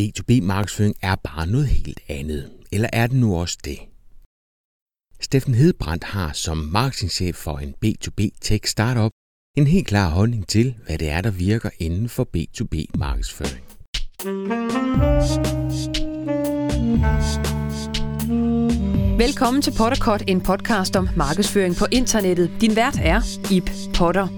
B2B-markedsføring er bare noget helt andet. Eller er det nu også det? Steffen Hedebrandt har som marketingchef for en B2B-tech startup en helt klar holdning til, hvad det er, der virker inden for B2B-markedsføring. Velkommen til Potterkort, en podcast om markedsføring på internettet. Din vært er Ib Potter.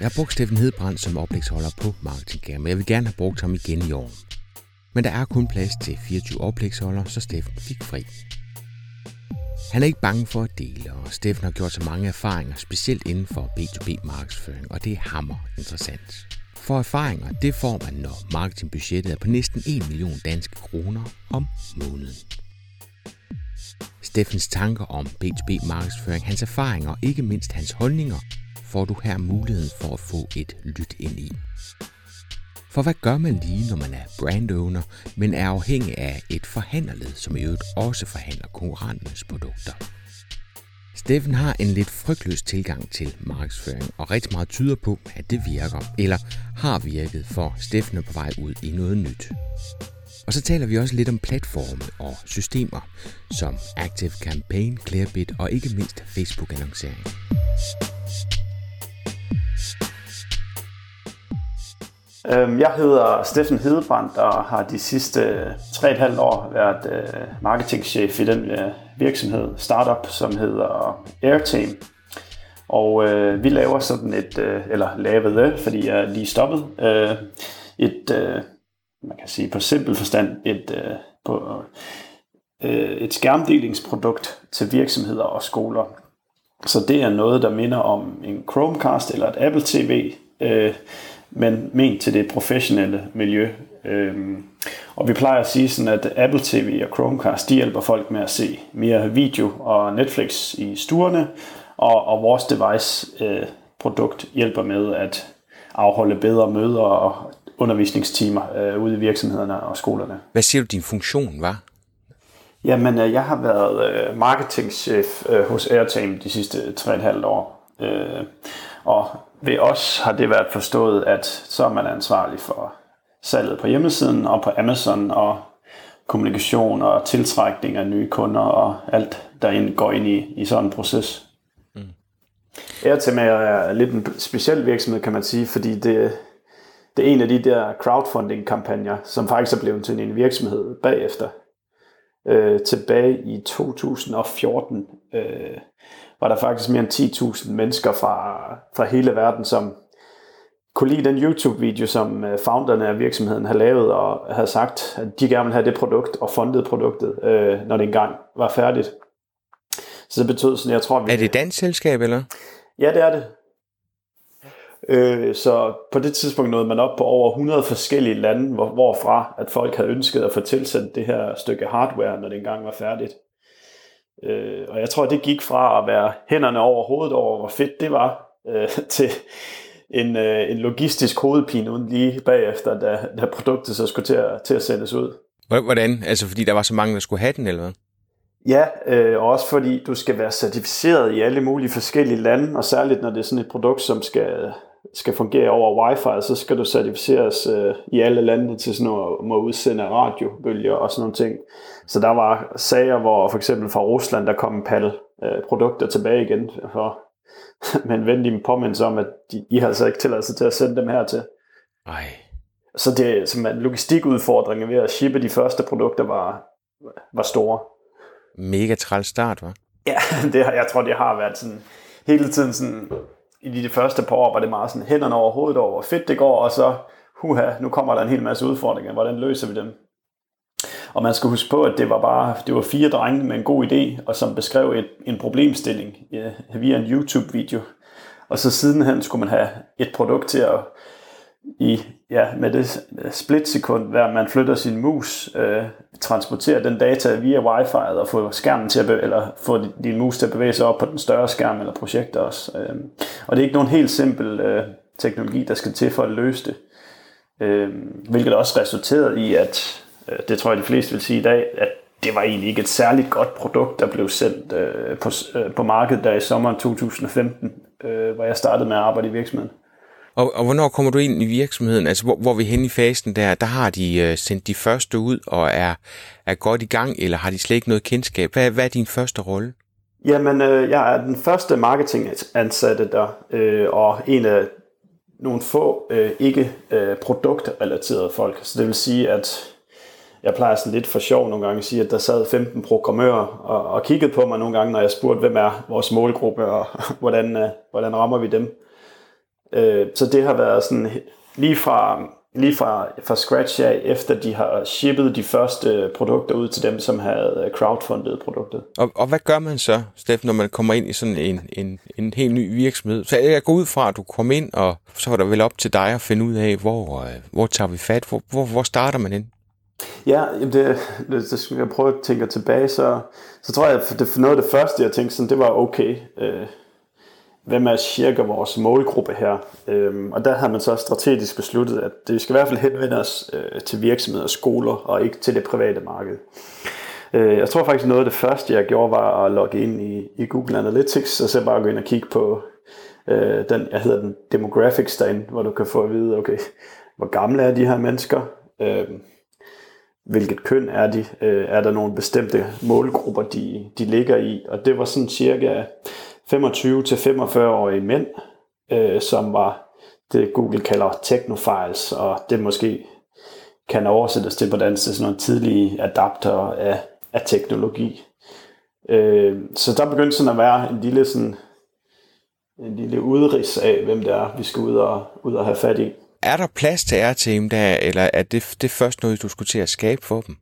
Jeg har brugt Steffen Hedebrandt som oplægsholder på MarketingGamme, men jeg vil gerne have brugt ham igen i år. Men der er kun plads til 24 oplægsholdere, så Steffen fik fri. Han er ikke bange for at dele, og Steffen har gjort så mange erfaringer, specielt inden for B2B-markedsføring, og det er hammer interessant. For erfaringer, det får man, når marketingbudgettet er på næsten 1 million danske kroner om måneden. Steffens tanker om B2B-markedsføring, hans erfaringer og ikke mindst hans holdninger, får du her muligheden for at få et lyt ind i. For hvad gør man lige, når man er brandowner, men er afhængig af et forhandlerled, som i øvrigt også forhandler konkurrenternes produkter? Steffen har en lidt frygtløs tilgang til markedsføring, og rigtig meget tyder på, at det virker, eller har virket, for Steffen er på vej ud i noget nyt. Og så taler vi også lidt om platforme og systemer, som Active Campaign, Clearbit og ikke mindst Facebook-annoncering. Jeg hedder Steffen Hedebrandt og har de sidste 3,5 år været marketingchef i den virksomhed, startup, som hedder Airtame. Og vi laver sådan fordi jeg er lige stoppet, man kan sige på simpel forstand, et skærmdelingsprodukt til virksomheder og skoler. Så det er noget, der minder om en Chromecast eller et Apple TV, men ment til det professionelle miljø. Og vi plejer at sige sådan, at Apple TV og Chromecast, de hjælper folk med at se mere video og Netflix i stuerne, og vores device-produkt hjælper med at afholde bedre møder og undervisningstimer ude i virksomhederne og skolerne. Hvad siger du, din funktion var? Jamen, jeg har været marketingchef hos Airtame de sidste 3,5 år, og ved os har det været forstået, at så er man ansvarlig for salget på hjemmesiden og på Amazon og kommunikation og tiltrækning af nye kunder og alt, der går ind i sådan en proces. Mm. Airtame er lidt en speciel virksomhed, kan man sige, fordi det er en af de der crowdfunding-kampagner, som faktisk er blevet til en virksomhed bagefter. Tilbage i 2014 var der faktisk mere end 10.000 mennesker fra hele verden, som kunne lide den YouTube-video, som founderne af virksomheden har lavet og havde sagt, at de gerne ville have det produkt og fundet produktet, når det engang var færdigt. Så det betød sådan, jeg tror... Er det et dansk selskab, eller? Ja, det er det. Så på det tidspunkt nåede man op på over 100 forskellige lande, hvorfra at folk havde ønsket at få tilsendt det her stykke hardware, når det engang var færdigt. Og jeg tror, det gik fra at være hænderne over hovedet over, hvor fedt det var, til en logistisk hovedpine uden lige bagefter, da produktet så skulle til at sendes ud. Hvordan? Altså fordi der var så mange, der skulle have den, eller hvad? Ja, og også fordi du skal være certificeret i alle mulige forskellige lande, og særligt når det er sådan et produkt, som skal fungere over wifi, så skal du certificeres i alle landene til sådan noget, må udsende radiobølger og sådan nogle ting. Så der var sager, hvor for eksempel fra Rusland, der kom en palle produkter tilbage igen, men vendte dem påmindelse om, at I har altså ikke tilladelse til at sende dem hertil. Ej. Så det som logistikudfordringen ved at shippe de første produkter var store. Mega træl start, hva'? Ja, jeg tror, det har været sådan hele tiden sådan... I de første par år var det meget sådan hænderne over hovedet over, hvor fedt det går, og så nu kommer der en hel masse udfordringer, hvordan løser vi dem? Og man skal huske på, at det var 4 drenge med en god idé, og som beskrev en problemstilling via en YouTube-video. Og så sidenhen skulle man have et produkt til at, med det splitsekund, hvor man flytter sin mus, transporterer den data via wifi'et og får skærmen til eller får din mus til at bevæge sig op på den større skærm eller projekter også. Og det er ikke nogen helt simpel teknologi, der skal til for at løse det. Hvilket også resulterede i, at det tror jeg de fleste vil sige i dag, at det var egentlig ikke et særligt godt produkt, der blev sendt på markedet der i sommeren 2015, hvor jeg startede med at arbejde i virksomheden. Og hvornår kommer du ind i virksomheden? Altså, hvor er vi henne i fasen der? Der har de sendt de første ud og er godt i gang, eller har de slet ikke noget kendskab? Hvad er din første rolle? Jamen, jeg er den første marketingansatte der, og en af nogle få ikke produktrelaterede folk. Så det vil sige, at jeg plejer sådan lidt for sjov nogle gange at sige, at der sad 15 programmører og kiggede på mig nogle gange, når jeg spurgte, hvem er vores målgruppe, og hvordan rammer vi dem? Så det har været sådan lige fra scratch af, efter de har shippet de første produkter ud til dem, som havde crowdfundet produktet. Og hvad gør man så, Steffen, når man kommer ind i sådan en helt ny virksomhed? Så jeg går ud fra, at du kom ind, og så var der vel op til dig at finde ud af, hvor tager vi fat? Hvor starter man ind? Ja, det skal jeg prøve at tænke tilbage, så tror jeg, at noget af det første, jeg tænkte, sådan, det var okay. Hvem er cirka vores målgruppe her? Og der har man så strategisk besluttet, at det skal i hvert fald henvende os til virksomheder og skoler, og ikke til det private marked. Jeg tror faktisk, noget af det første, jeg gjorde, var at logge ind i Google Analytics, og så bare gå ind og kigge på den demographics derinde, hvor du kan få at vide, okay, hvor gamle er de her mennesker? Hvilket køn er de? Er der nogle bestemte målgrupper, de ligger i? Og det var sådan cirka 25-45-årige mænd, som var det, Google kalder technophiles, og det måske kan oversættes til på dansk til sådan nogle tidlige adapter af teknologi. Så der begyndte sådan at være en lille udrids af, hvem det er, vi skal ud og have fat i. Er der plads til Airtame der, eller er det først noget, du skulle til at skabe for dem?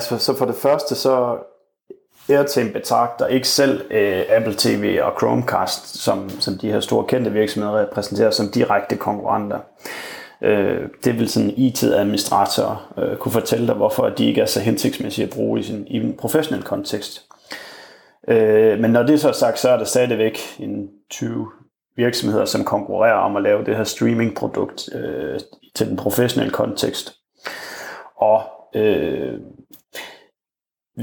Så for det første, så Airtame betragter ikke selv Apple TV og Chromecast, som de her store kendte virksomheder repræsenterer, som direkte konkurrenter. Det vil sådan en IT-administrator kunne fortælle dig, hvorfor de ikke er så hensigtsmæssige at bruge i en professionel kontekst. Men når det så er sagt, så er der stadigvæk en 20 virksomheder, som konkurrerer om at lave det her streamingprodukt til den professionelle kontekst. Og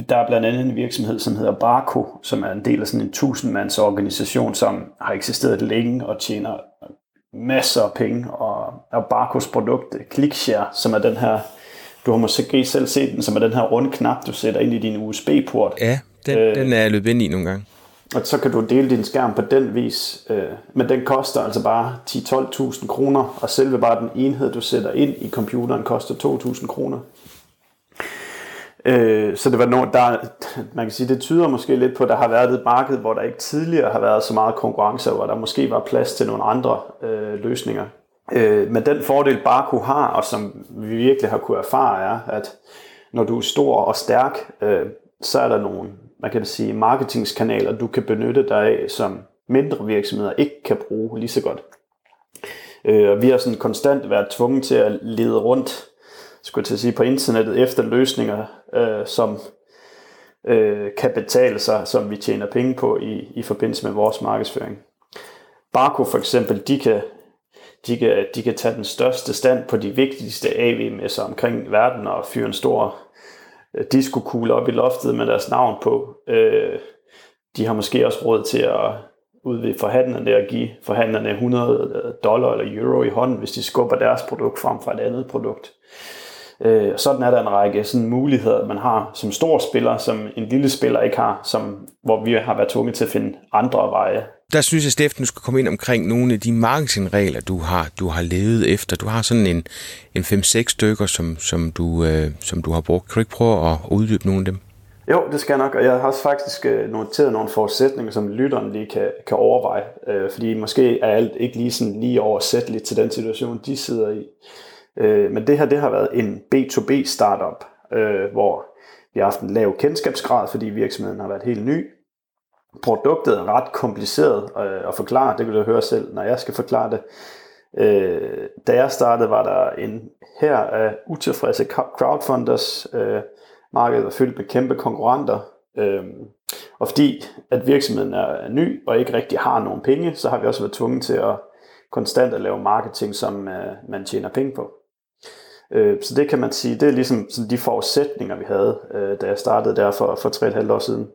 der er blandt andet en virksomhed, som hedder Barco, som er en del af sådan en 1000-mands organisation, som har eksisteret længe og tjener masser af penge. Og Barcos produkt, ClickShare, som er den her, du har måske selv set den, som er den her runde knap, du sætter ind i din USB-port. Ja, den er jeg løbet ind i nogle gange. Og så kan du dele din skærm på den vis, men den koster altså bare 10-12.000 kroner, og selve bare den enhed, du sætter ind i computeren, koster 2.000 kroner. Så det var noget, man kan sige, det tyder måske lidt på, at der har været et marked, hvor der ikke tidligere har været så meget konkurrence, og hvor der måske var plads til nogle andre løsninger. Men den fordel Barco har, og som vi virkelig har kunnet erfare, er, at når du er stor og stærk, så er der nogle, man kan sige, marketingskanaler, du kan benytte dig af, som mindre virksomheder ikke kan bruge lige så godt. Og vi har sådan konstant været tvunget til at lede rundt, skulle til at sige, på internettet efter løsninger, som kan betale sig, som vi tjener penge på i forbindelse med vores markedsføring. Barco for eksempel, de kan tage den største stand på de vigtigste AV-messer omkring verden og fyre en stor diskokugle op i loftet med deres navn på. De har måske også råd til at ud ved forhandlerne og give forhandlerne $100 eller euro i hånden, hvis de skubber deres produkt frem fra et andet produkt. Sådan er der en række sådan muligheder, man har som stor spiller, som en lille spiller ikke har, hvor vi har været tvunget til at finde andre veje. Der synes jeg, Steffen, du skal komme ind omkring nogle af de marketingregler, du har levet efter. Du har sådan en 5-6 stykker, som du har brugt. Kan du ikke prøve at uddybe nogle af dem? Jo, det skal jeg nok, og jeg har også faktisk noteret nogle forudsætninger, som lytteren lige kan overveje, fordi måske er alt ikke lige oversætteligt til den situation, de sidder i. Men det her, det har været en B2B-startup, hvor vi har haft en lav kendskabsgrad, fordi virksomheden har været helt ny. Produktet er ret kompliceret at forklare, det kan du høre selv, når jeg skal forklare det. Da jeg startede, var der en her af utilfredse crowdfunders. Markedet var fyldt med kæmpe konkurrenter, og fordi at virksomheden er ny og ikke rigtig har nogen penge, så har vi også været tvunget til at konstant at lave marketing, som man tjener penge på. Så det kan man sige, det er ligesom sådan de forudsætninger, vi havde, da jeg startede der for 3,5 år siden.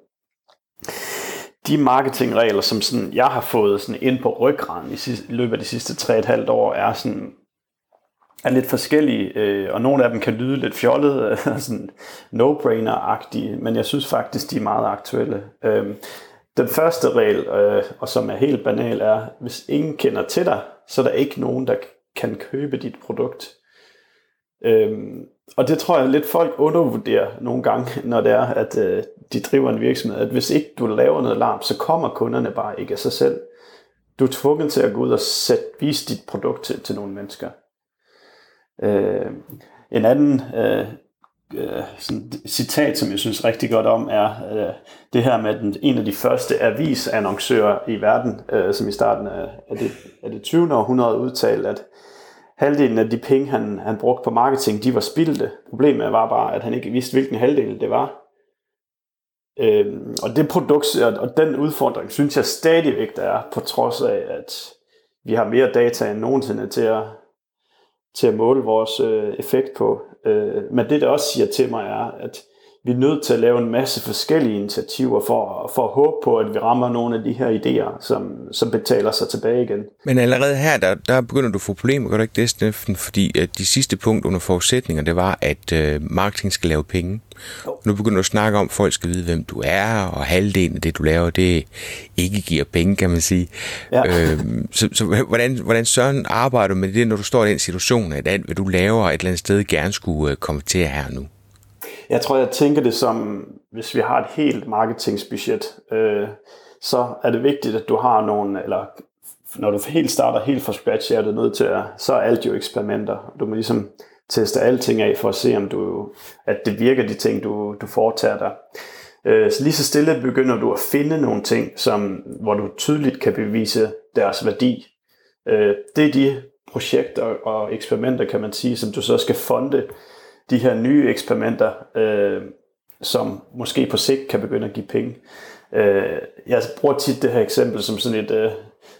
de marketingregler, som sådan, jeg har fået sådan ind på ryggraden i løbet af de sidste 3,5 år, er sådan er lidt forskellige, og nogle af dem kan lyde lidt fjollede, sådan no-brainer-agtige, men jeg synes faktisk, de er meget aktuelle. Den første regel, og som er helt banal, er, hvis ingen kender til dig, så er der ikke nogen, der kan købe dit produkt. Og det tror jeg lidt folk undervurderer nogle gange, når det er, at de driver en virksomhed, at hvis ikke du laver noget larm, så kommer kunderne bare ikke af sig selv. Du er tvunget til at gå ud og vise dit produkt til nogle mennesker. En anden sådan citat, som jeg synes rigtig godt om, er det her med en af de første avisannoncører i verden, som i starten af det 20. århundrede udtalte, at halvdelen af de penge, han brugte på marketing, de var spildte. Problemet var bare, at han ikke vidste, hvilken halvdel det var. Og det produkt og den udfordring, synes jeg stadigvæk, der er, på trods af, at vi har mere data end nogensinde til at måle vores effekt på. Men det, der også siger til mig, er, at vi er nødt til at lave en masse forskellige initiativer for at håbe på, at vi rammer nogle af de her idéer, som betaler sig tilbage igen. Men allerede her, der begynder du at få problemer, gør du ikke det, Steffen? Fordi de sidste punkt under forudsætninger, det var, at marketing skal lave penge. Og nu begynder du at snakke om, at folk skal vide, hvem du er, og halvdelen af det, du laver, det ikke giver penge, kan man sige. Ja. Så hvordan sådan arbejder du med det, når du står i den situation, at alt, hvad du laver et eller andet sted, gerne skulle komme til her nu? Jeg tror, jeg tænker det som, hvis vi har et helt marketingsbudget, så er det vigtigt, at du har nogen, eller når du starter helt fra scratch, er det nødt til at, så er alt jo eksperimenter. Du må ligesom teste alting af for at se, om at det virker de ting, du foretager dig. Så lige så stille begynder du at finde nogle ting, hvor du tydeligt kan bevise deres værdi. Det er de projekter og eksperimenter, kan man sige, som du så skal funde. De her nye eksperimenter, som måske på sigt kan begynde at give penge. Jeg bruger tit det her eksempel som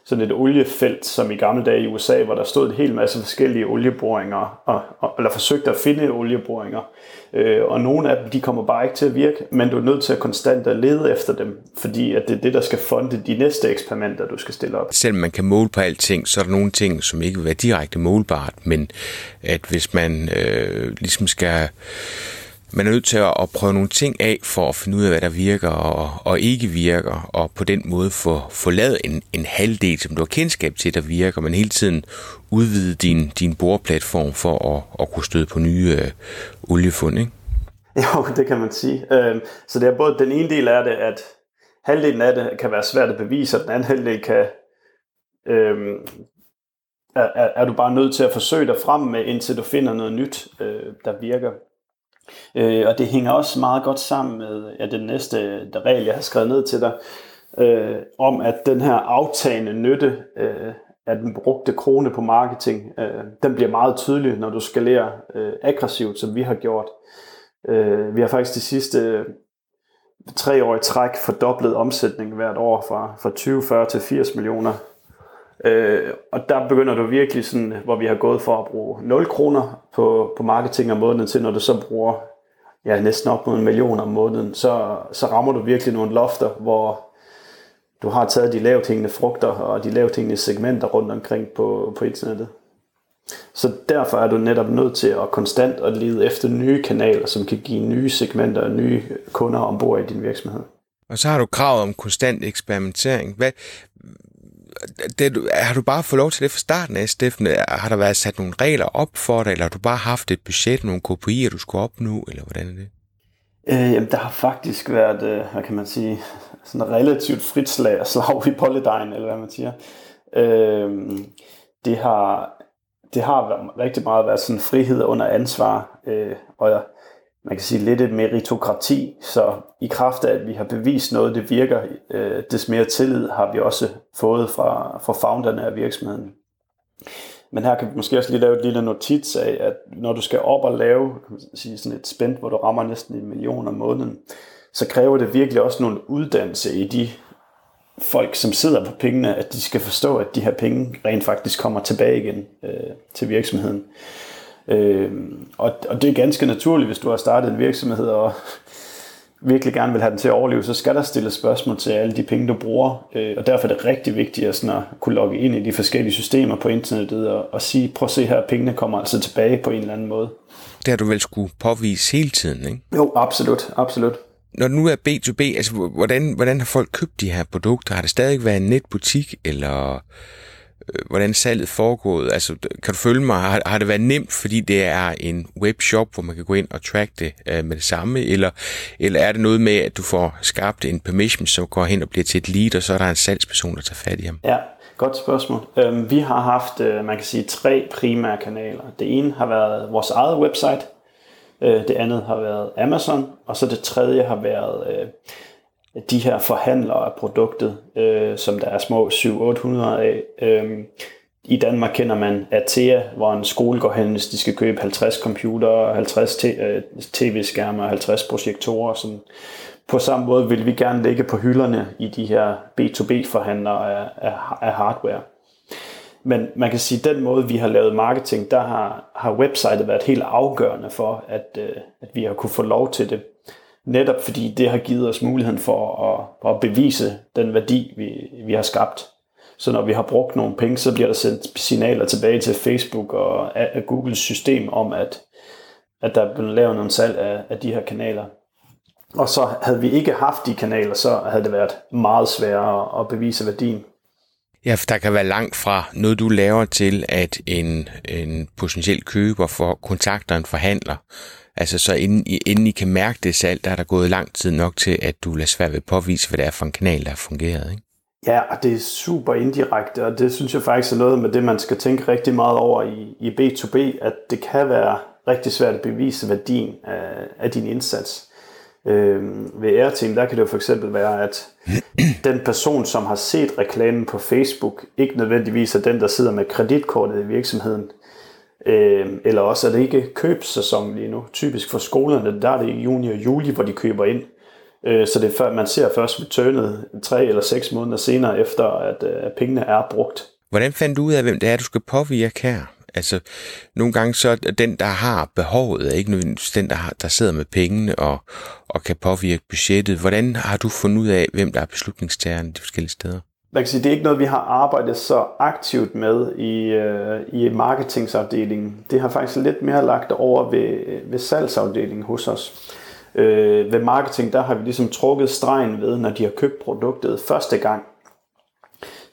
sådan et oliefelt, som i gamle dage i USA, hvor der stod en hel masse forskellige olieboringer, eller forsøgte at finde olieboringer, og nogle af dem, de kommer bare ikke til at virke, men du er nødt til at konstant at lede efter dem, fordi at det er det, der skal funde de næste eksperimenter, du skal stille op. Selvom man kan måle på alting, så er der nogle ting, som ikke vil være direkte målbart, men at hvis man ligesom skal... Man er nødt til at prøve nogle ting af for at finde ud af, hvad der virker og ikke virker, og på den måde få lavet en halvdel, som du har kendskab til, der virker, men hele tiden udvide din boreplatform for at kunne støde på nye oliefund, ikke? Jo, det kan man sige. Så det er både den ene del af det, at halvdelen af det kan være svært at bevise, og den anden halvdel kan... er du bare nødt til at forsøge dig frem med, indtil du finder noget nyt, der virker. Og det hænger også meget godt sammen med den næste regel, jeg har skrevet ned til dig, om at den her aftagende nytte af den brugte krone på marketing, den bliver meget tydelig, når du skalerer aggressivt, som vi har gjort. Vi har faktisk de sidste 3 år i træk fordoblet omsætningen hvert år fra 20, 40 til 80 millioner. Og der begynder du virkelig sådan, hvor vi har gået for at bruge 0 kroner på marketing om måneden, til når du så bruger næsten op mod 1 million om måneden, så rammer du virkelig nogle lofter, hvor du har taget de lavt hængende frugter og de lavt hængende segmenter rundt omkring på internettet. Så derfor er du netop nødt til at konstant at lede efter nye kanaler, som kan give nye segmenter og nye kunder ombord i din virksomhed. Og så har du kravet om konstant eksperimentering. Har du bare fået lov til det fra starten af, Steffen? Har der været sat nogle regler op for dig, eller har du bare haft et budget, nogle KPI'er, du skulle opnå, eller hvordan er det? Jamen, der har faktisk været, hvad kan man sige, sådan relativt frit slag i polledejen, eller hvad man siger. Det har rigtig meget været sådan frihed under ansvar, og man kan sige lidt et meritokrati, så i kraft af, at vi har bevist noget, det virker, des mere tillid har vi også fået fra founderne af virksomheden. Men her kan vi måske også lige lave et lille notits af, at når du skal op og lave sådan et spend, hvor du rammer næsten 1 million om måneden, så kræver det virkelig også nogle uddannelse i de folk, som sidder på pengene, at de skal forstå, at de her penge rent faktisk kommer tilbage igen til virksomheden. Og det er ganske naturligt, hvis du har startet en virksomhed, og virkelig gerne vil have den til at overleve, så skal der stille spørgsmål til alle de penge, du bruger. Og derfor er det rigtig vigtigt at, sådan at kunne logge ind i de forskellige systemer på internettet og sige, prøv at se her, pengene kommer altså tilbage på en eller anden måde. Det har du vel skulle påvise hele tiden, ikke? Jo, absolut, absolut. Når det nu er B2B, altså hvordan har folk købt de her produkter? Har det stadig været en netbutik, eller hvordan salget foregået? Altså, kan du følge mig? Har det været nemt, fordi det er en webshop, hvor man kan gå ind og track det med det samme? Eller er det noget med, at du får skabt en permission, som går hen og bliver til et lead, og så er der en salgsperson, der tager fat i ham? Ja, godt spørgsmål. Vi har haft, man kan sige, 3 primære kanaler. Det ene har været vores eget website, det andet har været Amazon, og så det tredje har været de her forhandlere af produktet, som der er små 700-800 af. I Danmark kender man Atea, hvor en skole går hen, hvis de skal købe 50 computere, 50 tv-skærme og 50 projektorer. Sådan. På samme måde vil vi gerne lægge på hylderne i de her B2B-forhandlere af hardware. Men man kan sige, at den måde, vi har lavet marketing, der har websitet været helt afgørende for, at vi har kunne få lov til det. Netop fordi det har givet os muligheden for at bevise den værdi, vi har skabt. Så når vi har brugt nogle penge, så bliver der sendt signaler tilbage til Facebook og Googles system om, at der er blevet lavet nogle salg af de her kanaler. Og så havde vi ikke haft de kanaler, så havde det været meget sværere at bevise værdien. Ja, for der kan være langt fra noget, du laver til, at en potentiel køber for kontakter en forhandler. Altså så inden I kan mærke det salg, der er der gået lang tid nok til, at du lader svært ved påvise, hvad det er for en kanal, der fungerer, ikke? Ja, og det er super indirekte, og det synes jeg faktisk er noget med det, man skal tænke rigtig meget over i B2B, at det kan være rigtig svært at bevise værdien af din indsats. Ved Airtame, der kan det jo for eksempel være, at den person, som har set reklamen på Facebook, ikke nødvendigvis er den, der sidder med kreditkortet i virksomheden. Eller også er det ikke købssæson lige nu. Typisk for skolerne, der er det i juni og juli, hvor de køber ind. Så det er før, man ser først returnet 3 eller 6 måneder senere, efter at pengene er brugt. Hvordan fandt du ud af, hvem det er, du skal påvirke her? Altså, nogle gange så er den, der har behovet, ikke nødvendigvis den, der sidder med pengene og kan påvirke budgettet. Hvordan har du fundet ud af, hvem der er beslutningstagerne de forskellige steder? Man kan sige, det er ikke noget, vi har arbejdet så aktivt med i marketingsafdelingen. Det har faktisk lidt mere lagt over ved salgsafdelingen hos os. Ved marketing, der har vi ligesom trukket stregen ved, når de har købt produktet første gang.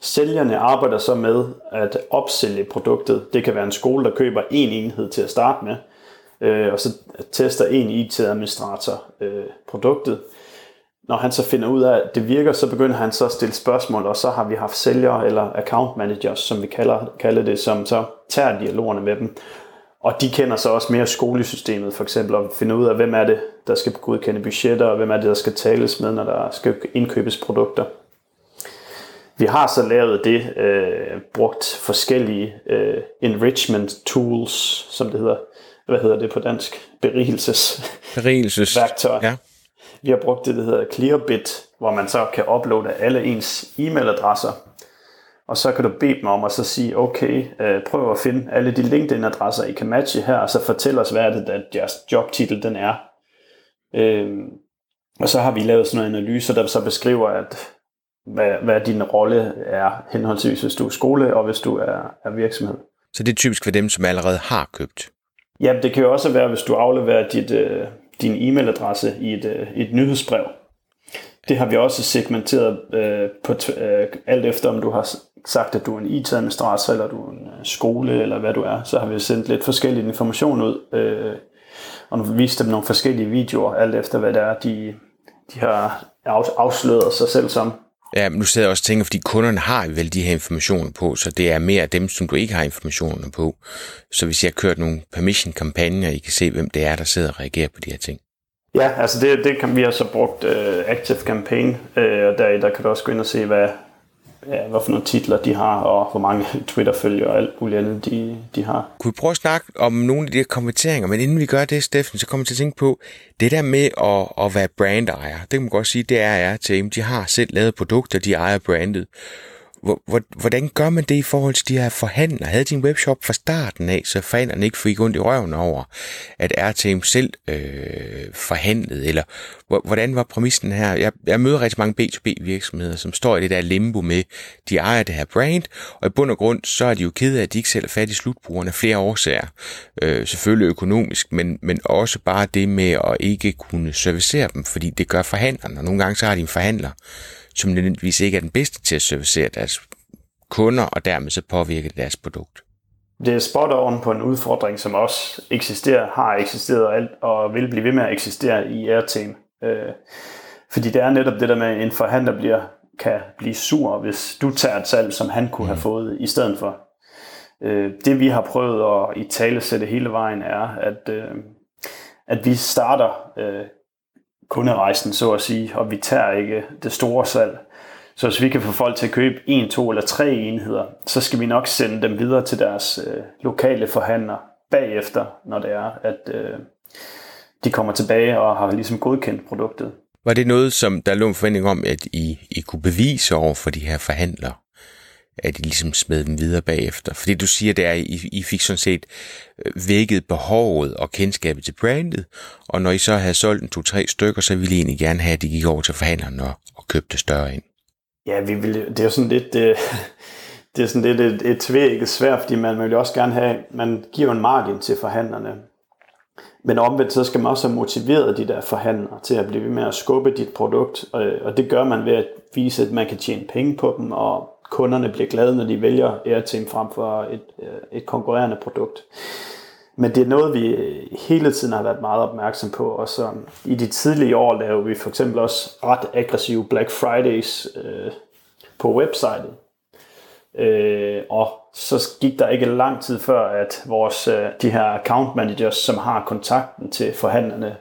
Sælgerne arbejder så med at opsælge produktet. Det kan være en skole, der køber en enhed til at starte med, og så tester en IT-administrator produktet. Når han så finder ud af, at det virker, så begynder han så at stille spørgsmål, og så har vi haft sælgere eller account managers, som vi kalder det, som så tager dialogerne med dem. Og de kender så også mere skolesystemet, for eksempel, og finder ud af, hvem er det, der skal godkende budgetter, og hvem er det, der skal tales med, når der skal indkøbes produkter. Vi har så lavet det, brugt forskellige enrichment tools, som det hedder. Hvad hedder det på dansk? Berigelsesværktøjer. Ja. Vi har brugt det, der hedder Clearbit, hvor man så kan uploade alle ens e-mailadresser. Og så kan du bede dem om at så sige, okay, prøv at finde alle de LinkedIn-adresser, I kan matche her, og så fortæl os, hvad er det, at jeres jobtitel den er. Og så har vi lavet sådan nogle analyser, der så beskriver, at hvad din rolle er, henholdsvis hvis du er skole, og hvis du er virksomhed. Så det er typisk for dem, som allerede har købt? Ja, det kan jo også være, hvis du afleverer din e-mailadresse i et nyhedsbrev. Det har vi også segmenteret alt efter, om du har sagt, at du er en IT-administrator, eller du er en skole, eller hvad du er. Så har vi sendt lidt forskellig information ud, og vist dem nogle forskellige videoer, alt efter hvad det er, de har afsløret sig selv som. Ja, men nu sidder jeg også og tænker, fordi kunderne har vel de her informationer på, så det er mere dem, som du ikke har informationerne på. Så hvis jeg har kørt nogle permission-kampagner, I kan se, hvem det er, der sidder og reagerer på de her ting. Ja, altså det kan vi også brugt Active Campaign, og der kan du også gå ind og se, hvad for nogle titler de har, og hvor mange Twitter-følgere og alt muligt andet, de har. Kunne vi prøve at snakke om nogle af de her konverteringer, men inden vi gør det, Steffen, så kommer jeg til at tænke på, det der med at være brandejer, det kan man godt sige, det er Airtame. De har selv lavet produkter, de ejer brandet. Hvordan gør man det i forhold til de her forhandlere? Havde din webshop fra starten af, så forhandlerne ikke fik ondt i røven over, at Airtame selv forhandlede? Eller hvordan var præmissen her? Jeg møder rigtig mange B2B-virksomheder, som står i det der limbo med, de ejer det her brand, og i bund og grund, så er de jo kede af, at de ikke selv er fat i slutbrugerne af flere årsager. Selvfølgelig økonomisk, men også bare det med at ikke kunne servicere dem, fordi det gør forhandlerne, og nogle gange så har de en forhandler, som nødvendigvis ikke er den bedste til at servicere deres kunder, og dermed så påvirker det deres produkt. Det er spot on på en udfordring, som også eksisterer, har eksisteret og vil blive ved med at eksistere i Airtame. Fordi det er netop det der med, at en forhandler kan blive sur, hvis du tager et salg, som han kunne have fået i stedet for. Det vi har prøvet at italesætte hele vejen er, at vi starter kunderejsen, så at sige, og vi tager ikke det store salg. Så hvis vi kan få folk til at købe 1, 2 eller 3 enheder, så skal vi nok sende dem videre til deres lokale forhandler bagefter, når det er, at de kommer tilbage og har ligesom godkendt produktet. Var det noget, som der lå en forventning om, at I kunne bevise over for de her forhandlere, at I ligesom smed dem videre bagefter? Fordi du siger, at I fik sådan set vækket behovet og kendskabet til brandet, og når I så havde solgt en 2-3 stykker, så ville I egentlig gerne have, at de gik over til forhandleren og købte større ind. Ja, det er jo sådan lidt, det er sådan lidt et tvækket svært, fordi man vil også gerne have, man giver en margin til forhandlerne. Men omvendt, så skal man også have motiveret de der forhandlere til at blive ved med at skubbe dit produkt, og det gør man ved at vise, at man kan tjene penge på dem, og kunderne bliver glade, når de vælger Airtame frem for et konkurrerende produkt. Men det er noget, vi hele tiden har været meget opmærksom på, og så i de tidlige år lavede vi for eksempel også ret aggressive Black Fridays på websitet. Og så gik der ikke lang tid før, at vores de her account managers, som har kontakten til forhandlerne,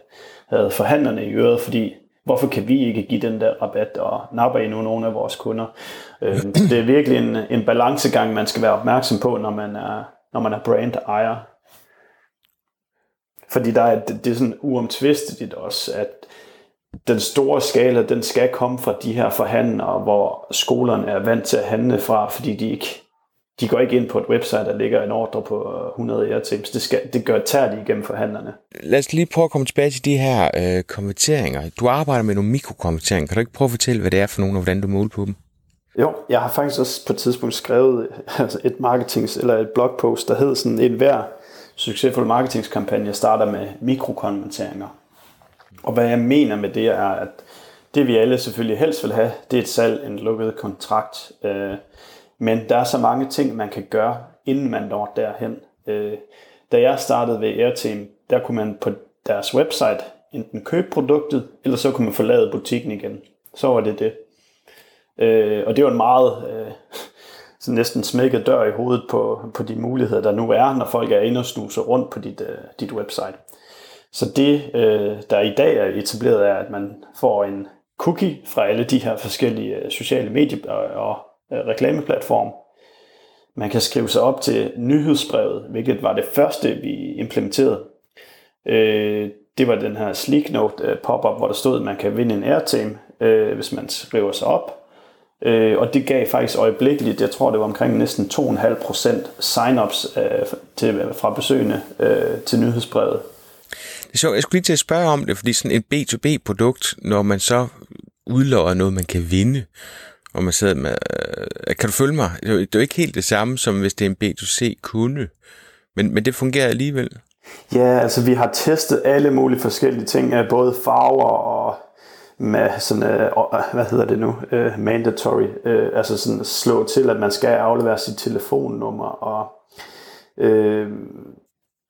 havde forhandlerne i øret, fordi hvorfor kan vi ikke give den der rabat og napper endnu nogle af vores kunder? Det er virkelig en balancegang, man skal være opmærksom på, når man er brand ejer. Fordi det er sådan uomtvisteligt også, at den store skala, den skal komme fra de her forhandlere, hvor skolerne er vant til at handle fra, fordi de går ikke ind på et website, der ligger en ordre på 100 Airtame. Det tager de igennem forhandlerne. Lad os lige prøve at komme tilbage til de her konverteringer. Du arbejder med nogle mikrokonverteringer. Kan du ikke prøve at fortælle, hvad det er for nogle, og hvordan du måler på dem? Jo, jeg har faktisk også på et tidspunkt skrevet et blogpost, der hed sådan, enhver succesfuld marketingskampagne starter med mikrokonverteringer. Og hvad jeg mener med det er, at det vi alle selvfølgelig helst vil have, det er et salg, en lukket kontrakt. Men der er så mange ting, man kan gøre, inden man når derhen. Da jeg startede ved Airtame, der kunne man på deres website enten købe produktet, eller så kunne man forlade butikken igen. Så var det det. Og det var en meget så næsten smækket dør i hovedet på de muligheder, der nu er, når folk er inde og snuser rundt på dit website. Så det, der i dag er etableret, er, at man får en cookie fra alle de her forskellige sociale medier og reklameplatform. Man kan skrive sig op til nyhedsbrevet, hvilket var det første, vi implementerede. Det var den her Sleeknote pop-up, hvor der stod, at man kan vinde en Airtame, hvis man skriver sig op. Og det gav faktisk øjeblikkeligt, jeg tror det var omkring næsten 2,5% sign-ups fra besøgende til nyhedsbrevet. Det er sjovt, jeg skulle lige til at spørge om det, fordi sådan en B2B-produkt, når man så udlodder noget, man kan vinde, og man sidder med, kan du følge mig? Det er jo ikke helt det samme, som hvis det er en B2C-kunde, men det fungerer alligevel. Ja, altså vi har testet alle mulige forskellige ting, både farver og med sådan, mandatory, altså sådan slå til, at man skal aflevere sit telefonnummer, og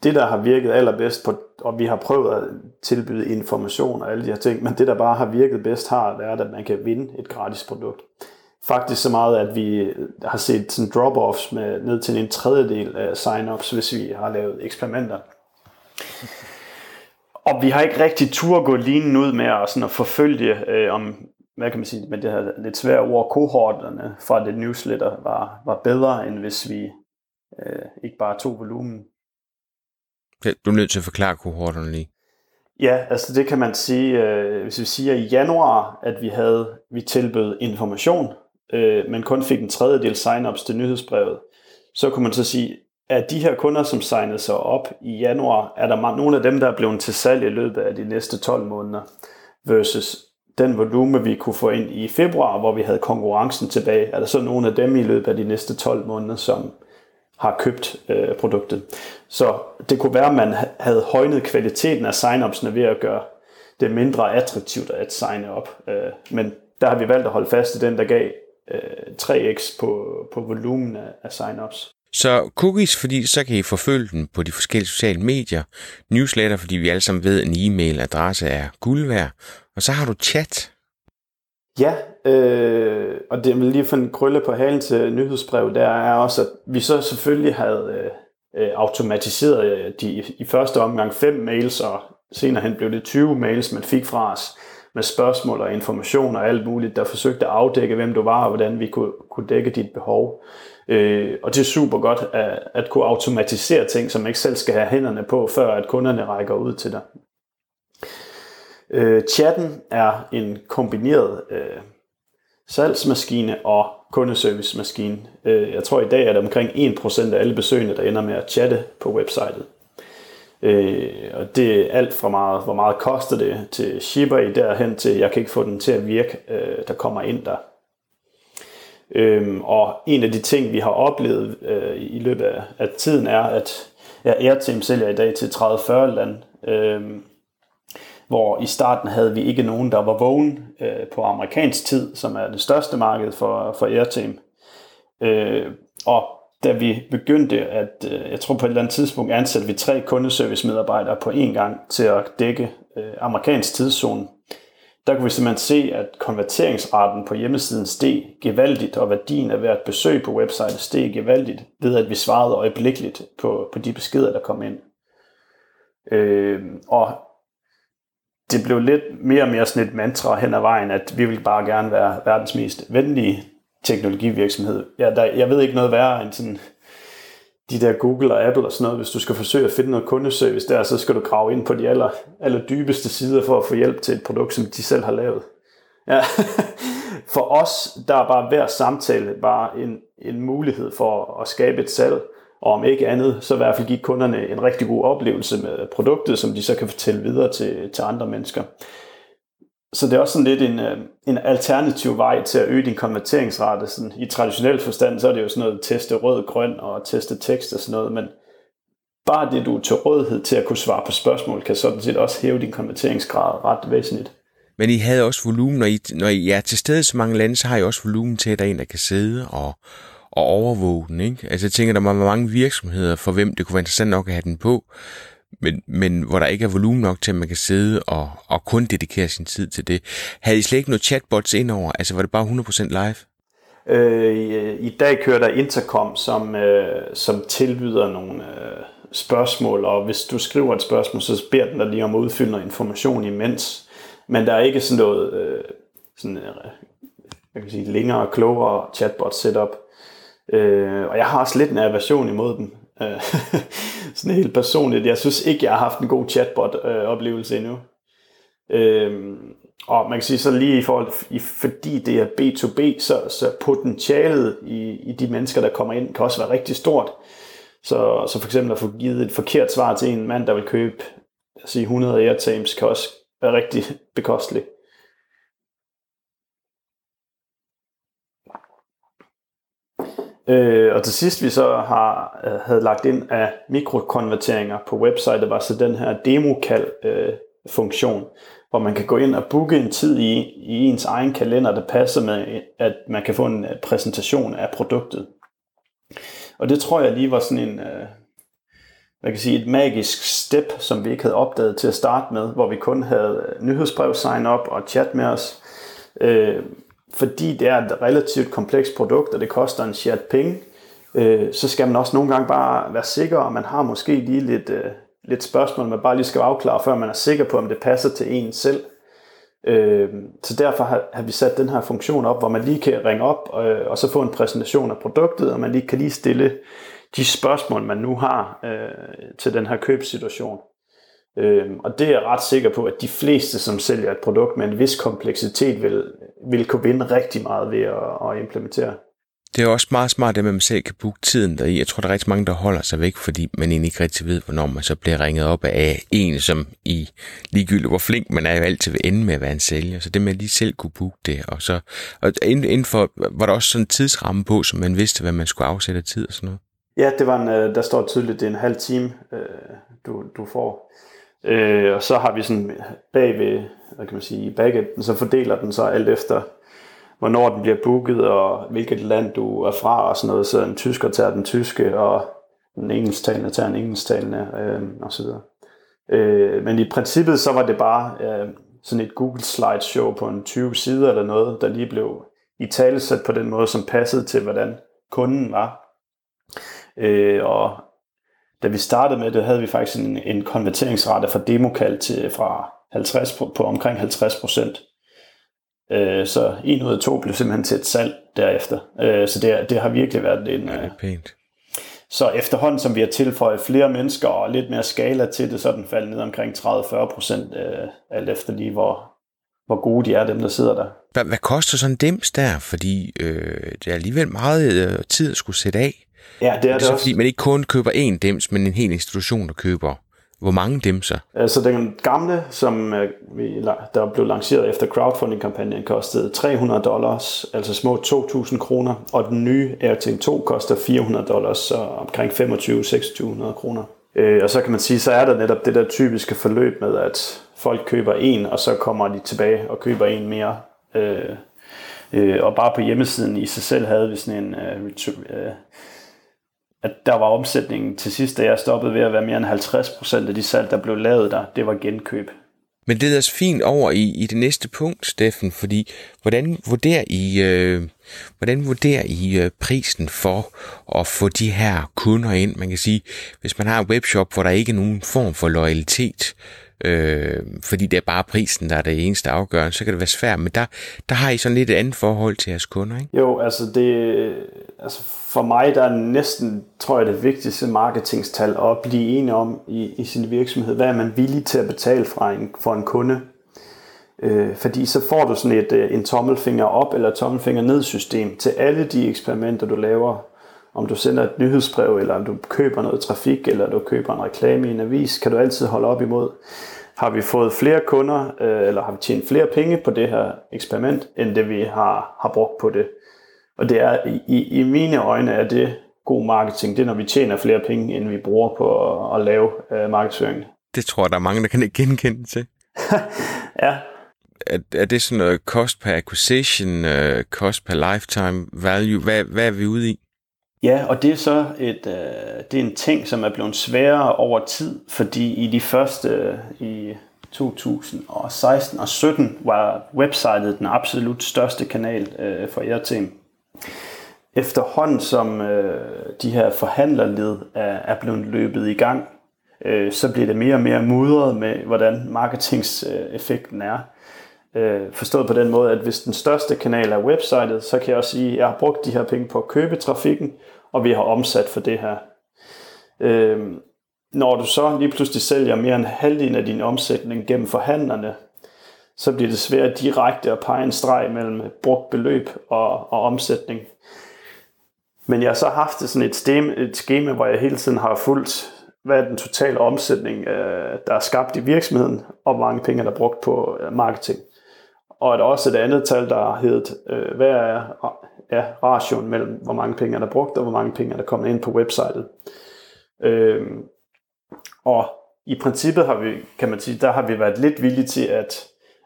det der har virket allerbedst på, og vi har prøvet at tilbyde information og alle de her ting, men det der bare har virket bedst har været, at man kan vinde et gratis produkt. Faktisk så meget, at vi har set sådan drop-offs med ned til 1/3 af sign-ups, hvis vi har lavet eksperimenter. Og vi har ikke rigtig tur at gå linen ud med og sådan at forfølge om, hvad kan man sige, med det her lidt svære ord, kohorterne fra det newsletter var bedre, end hvis vi ikke bare tog volumen. Du er nødt til at forklare kohorterne lige. Ja, altså det kan man sige, hvis vi siger i januar, at vi tilbød information, men kun fik en tredjedel sign-ups til nyhedsbrevet, så kunne man så sige, at de her kunder, som signede sig op i januar, er der nogle af dem, der er blevet til salg i løbet af de næste 12 måneder, versus den volume, vi kunne få ind i februar, hvor vi havde konkurrencen tilbage. Er der så nogle af dem i løbet af de næste 12 måneder, som har købt produktet? Så det kunne være, at man havde højnet kvaliteten af sign-upsene ved at gøre det mindre attraktivt at signe op. Men der har vi valgt at holde fast i den, der gav 3x på volumen af sign-ups. Så cookies, fordi så kan I forfølge den på de forskellige sociale medier. Newsletter, fordi vi alle sammen ved, at en e-mailadresse er guld værd. Og så har du chat. Ja, og det vil lige få en krølle på halen til nyhedsbrev, der er også, at vi så selvfølgelig havde automatiseret de i første omgang 5 mails, og senere hen blev det 20 mails, man fik fra os med spørgsmål og information og alt muligt, der forsøgte at afdække, hvem du var og hvordan vi kunne dække dit behov. Og det er super godt at kunne automatisere ting, som man ikke selv skal have hænderne på, før at kunderne rækker ud til dig. Chatten er en kombineret salgsmaskine og kundeservice-maskine. Jeg tror i dag, at omkring 1% af alle besøgende, der ender med at chatte på websitet. Og det er alt fra meget, hvor meget koster det, til shipper i derhen til, jeg kan ikke få den til at virke, der kommer ind der. Og en af de ting, vi har oplevet i løbet af tiden, er, at Airtame sælger i dag til 30-40 lande, hvor i starten havde vi ikke nogen, der var vågen på amerikansk tid, som er det største marked for Airtame. Og da vi begyndte, at jeg tror på et eller andet tidspunkt, ansatte vi 3 kundeservicemedarbejdere på én gang til at dække amerikansk tidszone. Der kunne vi simpelthen se, at konverteringsraten på hjemmesiden steg gevaldigt, og værdien af hvert besøg på website steg gevaldigt, ved at vi svarede øjeblikkeligt på de beskeder, der kom ind. Og det blev lidt mere og mere sådan et mantra hen ad vejen, at vi ville bare gerne være verdens mest venlige teknologivirksomhed. Jeg ved ikke noget værre end sådan de der Google og Apple og sådan noget. Hvis du skal forsøge at finde noget kundeservice der, så skal du grave ind på de aller dybeste sider for at få hjælp til et produkt, som de selv har lavet. Ja. For os, der er bare hver samtale bare en mulighed for at skabe et salg, og om ikke andet, så i hvert fald give kunderne en rigtig god oplevelse med produktet, som de så kan fortælle videre til andre mennesker. Så det er også sådan lidt en alternativ vej til at øge din konverteringsrate. Sådan, i traditionel forstand, så er det jo sådan noget at teste rød, grøn og teste tekst og sådan noget, men bare det, du er til rådighed til at kunne svare på spørgsmål, kan sådan set også hæve din konverteringsgrad ret væsentligt. Men I havde også volumen, når I er til stede i så mange lande, så har I også volumen til, at der er en, der kan sidde og overvåge den, ikke? Altså jeg tænker, der er mange virksomheder, for hvem det kunne være interessant nok at have den på, men hvor der ikke er volumen nok til, at man kan sidde og kun dedikere sin tid til det. Havde I slet ikke noget chatbots indover? Altså var det bare 100% live? I dag kører der Intercom, som tilbyder nogle spørgsmål, og hvis du skriver et spørgsmål, så beder den dig lige om at udfylde noget information imens. Men der er ikke sådan noget jeg kan sige, længere og klogere chatbot setup. Og jeg har også lidt en aversion imod dem. Sådan helt personligt. Jeg synes ikke, jeg har haft en god chatbot-oplevelse endnu. Og man kan sige så lige i forhold til, fordi det er B2B, så potentialet i de mennesker, der kommer ind, kan også være rigtig stort. Så for eksempel at få givet et forkert svar til en mand, der vil købe 100 Airtames, kan også være rigtig bekosteligt. Og til sidst vi så havde lagt ind af mikrokonverteringer på website, var så den her demokald-funktion, hvor man kan gå ind og booke en tid i ens egen kalender, der passer med, at man kan få en præsentation af produktet. Og det tror jeg lige var sådan en, man kan sige, et magisk step, som vi ikke havde opdaget til at starte med, hvor vi kun havde nyhedsbrev, sign-up og chat med os. Fordi det er et relativt komplekst produkt, og det koster en chat penge, så skal man også nogle gange bare være sikker, og man har måske lige lidt spørgsmål, man bare lige skal afklare, før man er sikker på, om det passer til en selv. Så derfor har vi sat den her funktion op, hvor man lige kan ringe op, og så få en præsentation af produktet, og man lige kan lige stille de spørgsmål, man nu har til den her købssituation. Og det er jeg ret sikker på, at de fleste, som sælger et produkt med en vis kompleksitet, vil kunne vinde rigtig meget ved at implementere. Det er også meget smart, at man selv kan booke tiden deri. Jeg tror, der er rigtig mange, der holder sig væk, fordi man egentlig ikke rigtig ved, hvornår man så bliver ringet op af en, som i ligegyldigt, hvor flink man er, jo altid vil ende med at være en sælger. Så det med at lige selv kunne booke det. Og inden for, var der også sådan en tidsramme på, så man vidste, hvad man skulle afsætte af tid og sådan noget? Ja, det var der står tydeligt, det er en halv time, du får. Og så har vi sådan bagved, hvad kan man sige, backenden, så fordeler den så alt efter, hvornår den bliver booket, og hvilket land du er fra, og sådan noget. Så en tysker tager den tyske, og den engelsktalende tager en engelsktalende, og så videre. Men i princippet, så var det bare sådan et Google slideshow på en 20 sider eller noget, der lige blev italesat på den måde, som passede til, hvordan kunden var. Og da vi startede med det, havde vi faktisk en konverteringsrate fra demokald fra 50 på omkring 50%. Så 1 ud af 2 blev simpelthen til et salg derefter. Så det har virkelig været en... Ja, det er pænt. Så efterhånden, som vi har tilføjet flere mennesker og lidt mere skala til det, så den faldt ned omkring 30-40%, alt efter lige hvor gode de er, dem der sidder der. Hvad koster sådan en dims der? Fordi det er alligevel meget tid at skulle sætte af. Ja, det er det så, også. Fordi man ikke kun køber én dims, men en hel institution, der køber. Hvor mange dimser? Altså den gamle, som der blev lanceret efter crowdfunding-kampagnen, kostede $300, altså små 2.000 kroner, og den nye Airtame 2 koster $400, så omkring 25-2600 kroner. Og så kan man sige, så er der netop det der typiske forløb med, at folk køber en, og så kommer de tilbage og køber en mere. Og bare på hjemmesiden i sig selv havde vi sådan en... at der var omsætningen til sidst, da jeg stoppede, ved at være mere end 50% af de salg, der blev lavet der, det var genkøb. Men det er så fint over i det næste punkt, Steffen, fordi hvordan vurderer I prisen for at få de her kunder ind? Man kan sige, hvis man har en webshop, hvor der ikke er nogen form for loyalitet, fordi det er bare prisen, der er det eneste afgørende, så kan det være svært, men der har I sådan lidt et andet forhold til jeres kunder, ikke? Jo, altså for mig, der er næsten, tror jeg, det vigtigste marketingstal at blive enige om i sin virksomhed, hvad er man villig til at betale for en kunde, fordi så får du sådan en tommelfinger op eller tommelfinger ned system til alle de eksperimenter, du laver, om du sender et nyhedsbrev, eller om du køber noget trafik, eller du køber en reklame i en avis, kan du altid holde op imod. Har vi fået flere kunder, eller har vi tjent flere penge på det her eksperiment, end det vi har brugt på det? Og det er i mine øjne, er det god marketing. Det er, når vi tjener flere penge, end vi bruger på at lave markedsføring. Det tror jeg, der er mange, der kan ikke genkende til. Ja. Er det sådan noget cost per acquisition, cost per lifetime value? Hvad er vi ude i? Ja, og det er så en ting, som er blevet sværere over tid, fordi i de første i 2016 og 2017 var websitet den absolut største kanal for Airtame. Efterhånden som de her forhandlerled er blevet løbet i gang, så bliver det mere og mere mudret med, hvordan marketingseffekten er. Forstået på den måde, at hvis den største kanal er websitet, så kan jeg også sige, at jeg har brugt de her penge på at købe trafikken, og vi har omsat for det her. Når du så lige pludselig sælger mere end halvdelen af din omsætning gennem forhandlerne, så bliver det svært direkte at pege en streg mellem brugt beløb og omsætning. Men jeg har så haft sådan et skema, hvor jeg hele tiden har fulgt, hvad er den totale omsætning, der er skabt i virksomheden, og hvor mange penge der er brugt på marketing. Og der er også et andet tal, der hedder, hvad er ratioen mellem, hvor mange penge der er brugt, og hvor mange penge der kommer ind på websitet. Og i princippet har vi, kan man sige, der har vi været lidt villige til, at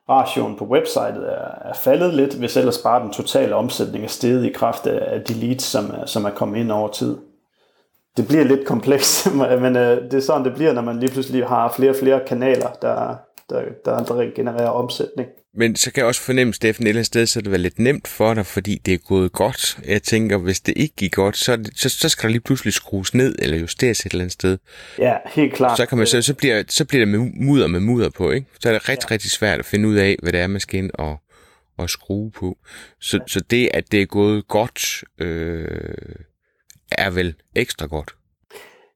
ratioen på websitet er faldet lidt, hvis ellers bare den totale omsætning er steget i kraft af de leads, som er kommet ind over tid. Det bliver lidt komplekst, men det er sådan, det bliver, når man lige pludselig har flere og flere kanaler, der genererer omsætning. Men så kan jeg også fornemme, Steffen, et eller andet sted, så det var lidt nemt for dig, fordi det er gået godt. Jeg tænker, hvis det ikke gik godt, så skal der lige pludselig skrues ned eller justeres et eller andet sted. Ja, helt klart. Så kan man så bliver der mudder på, ikke? Så er det rigtig, rigtig svært at finde ud af, hvad det er, man skal ind og skrue på. Så det, at det er gået godt... er vel ekstra godt.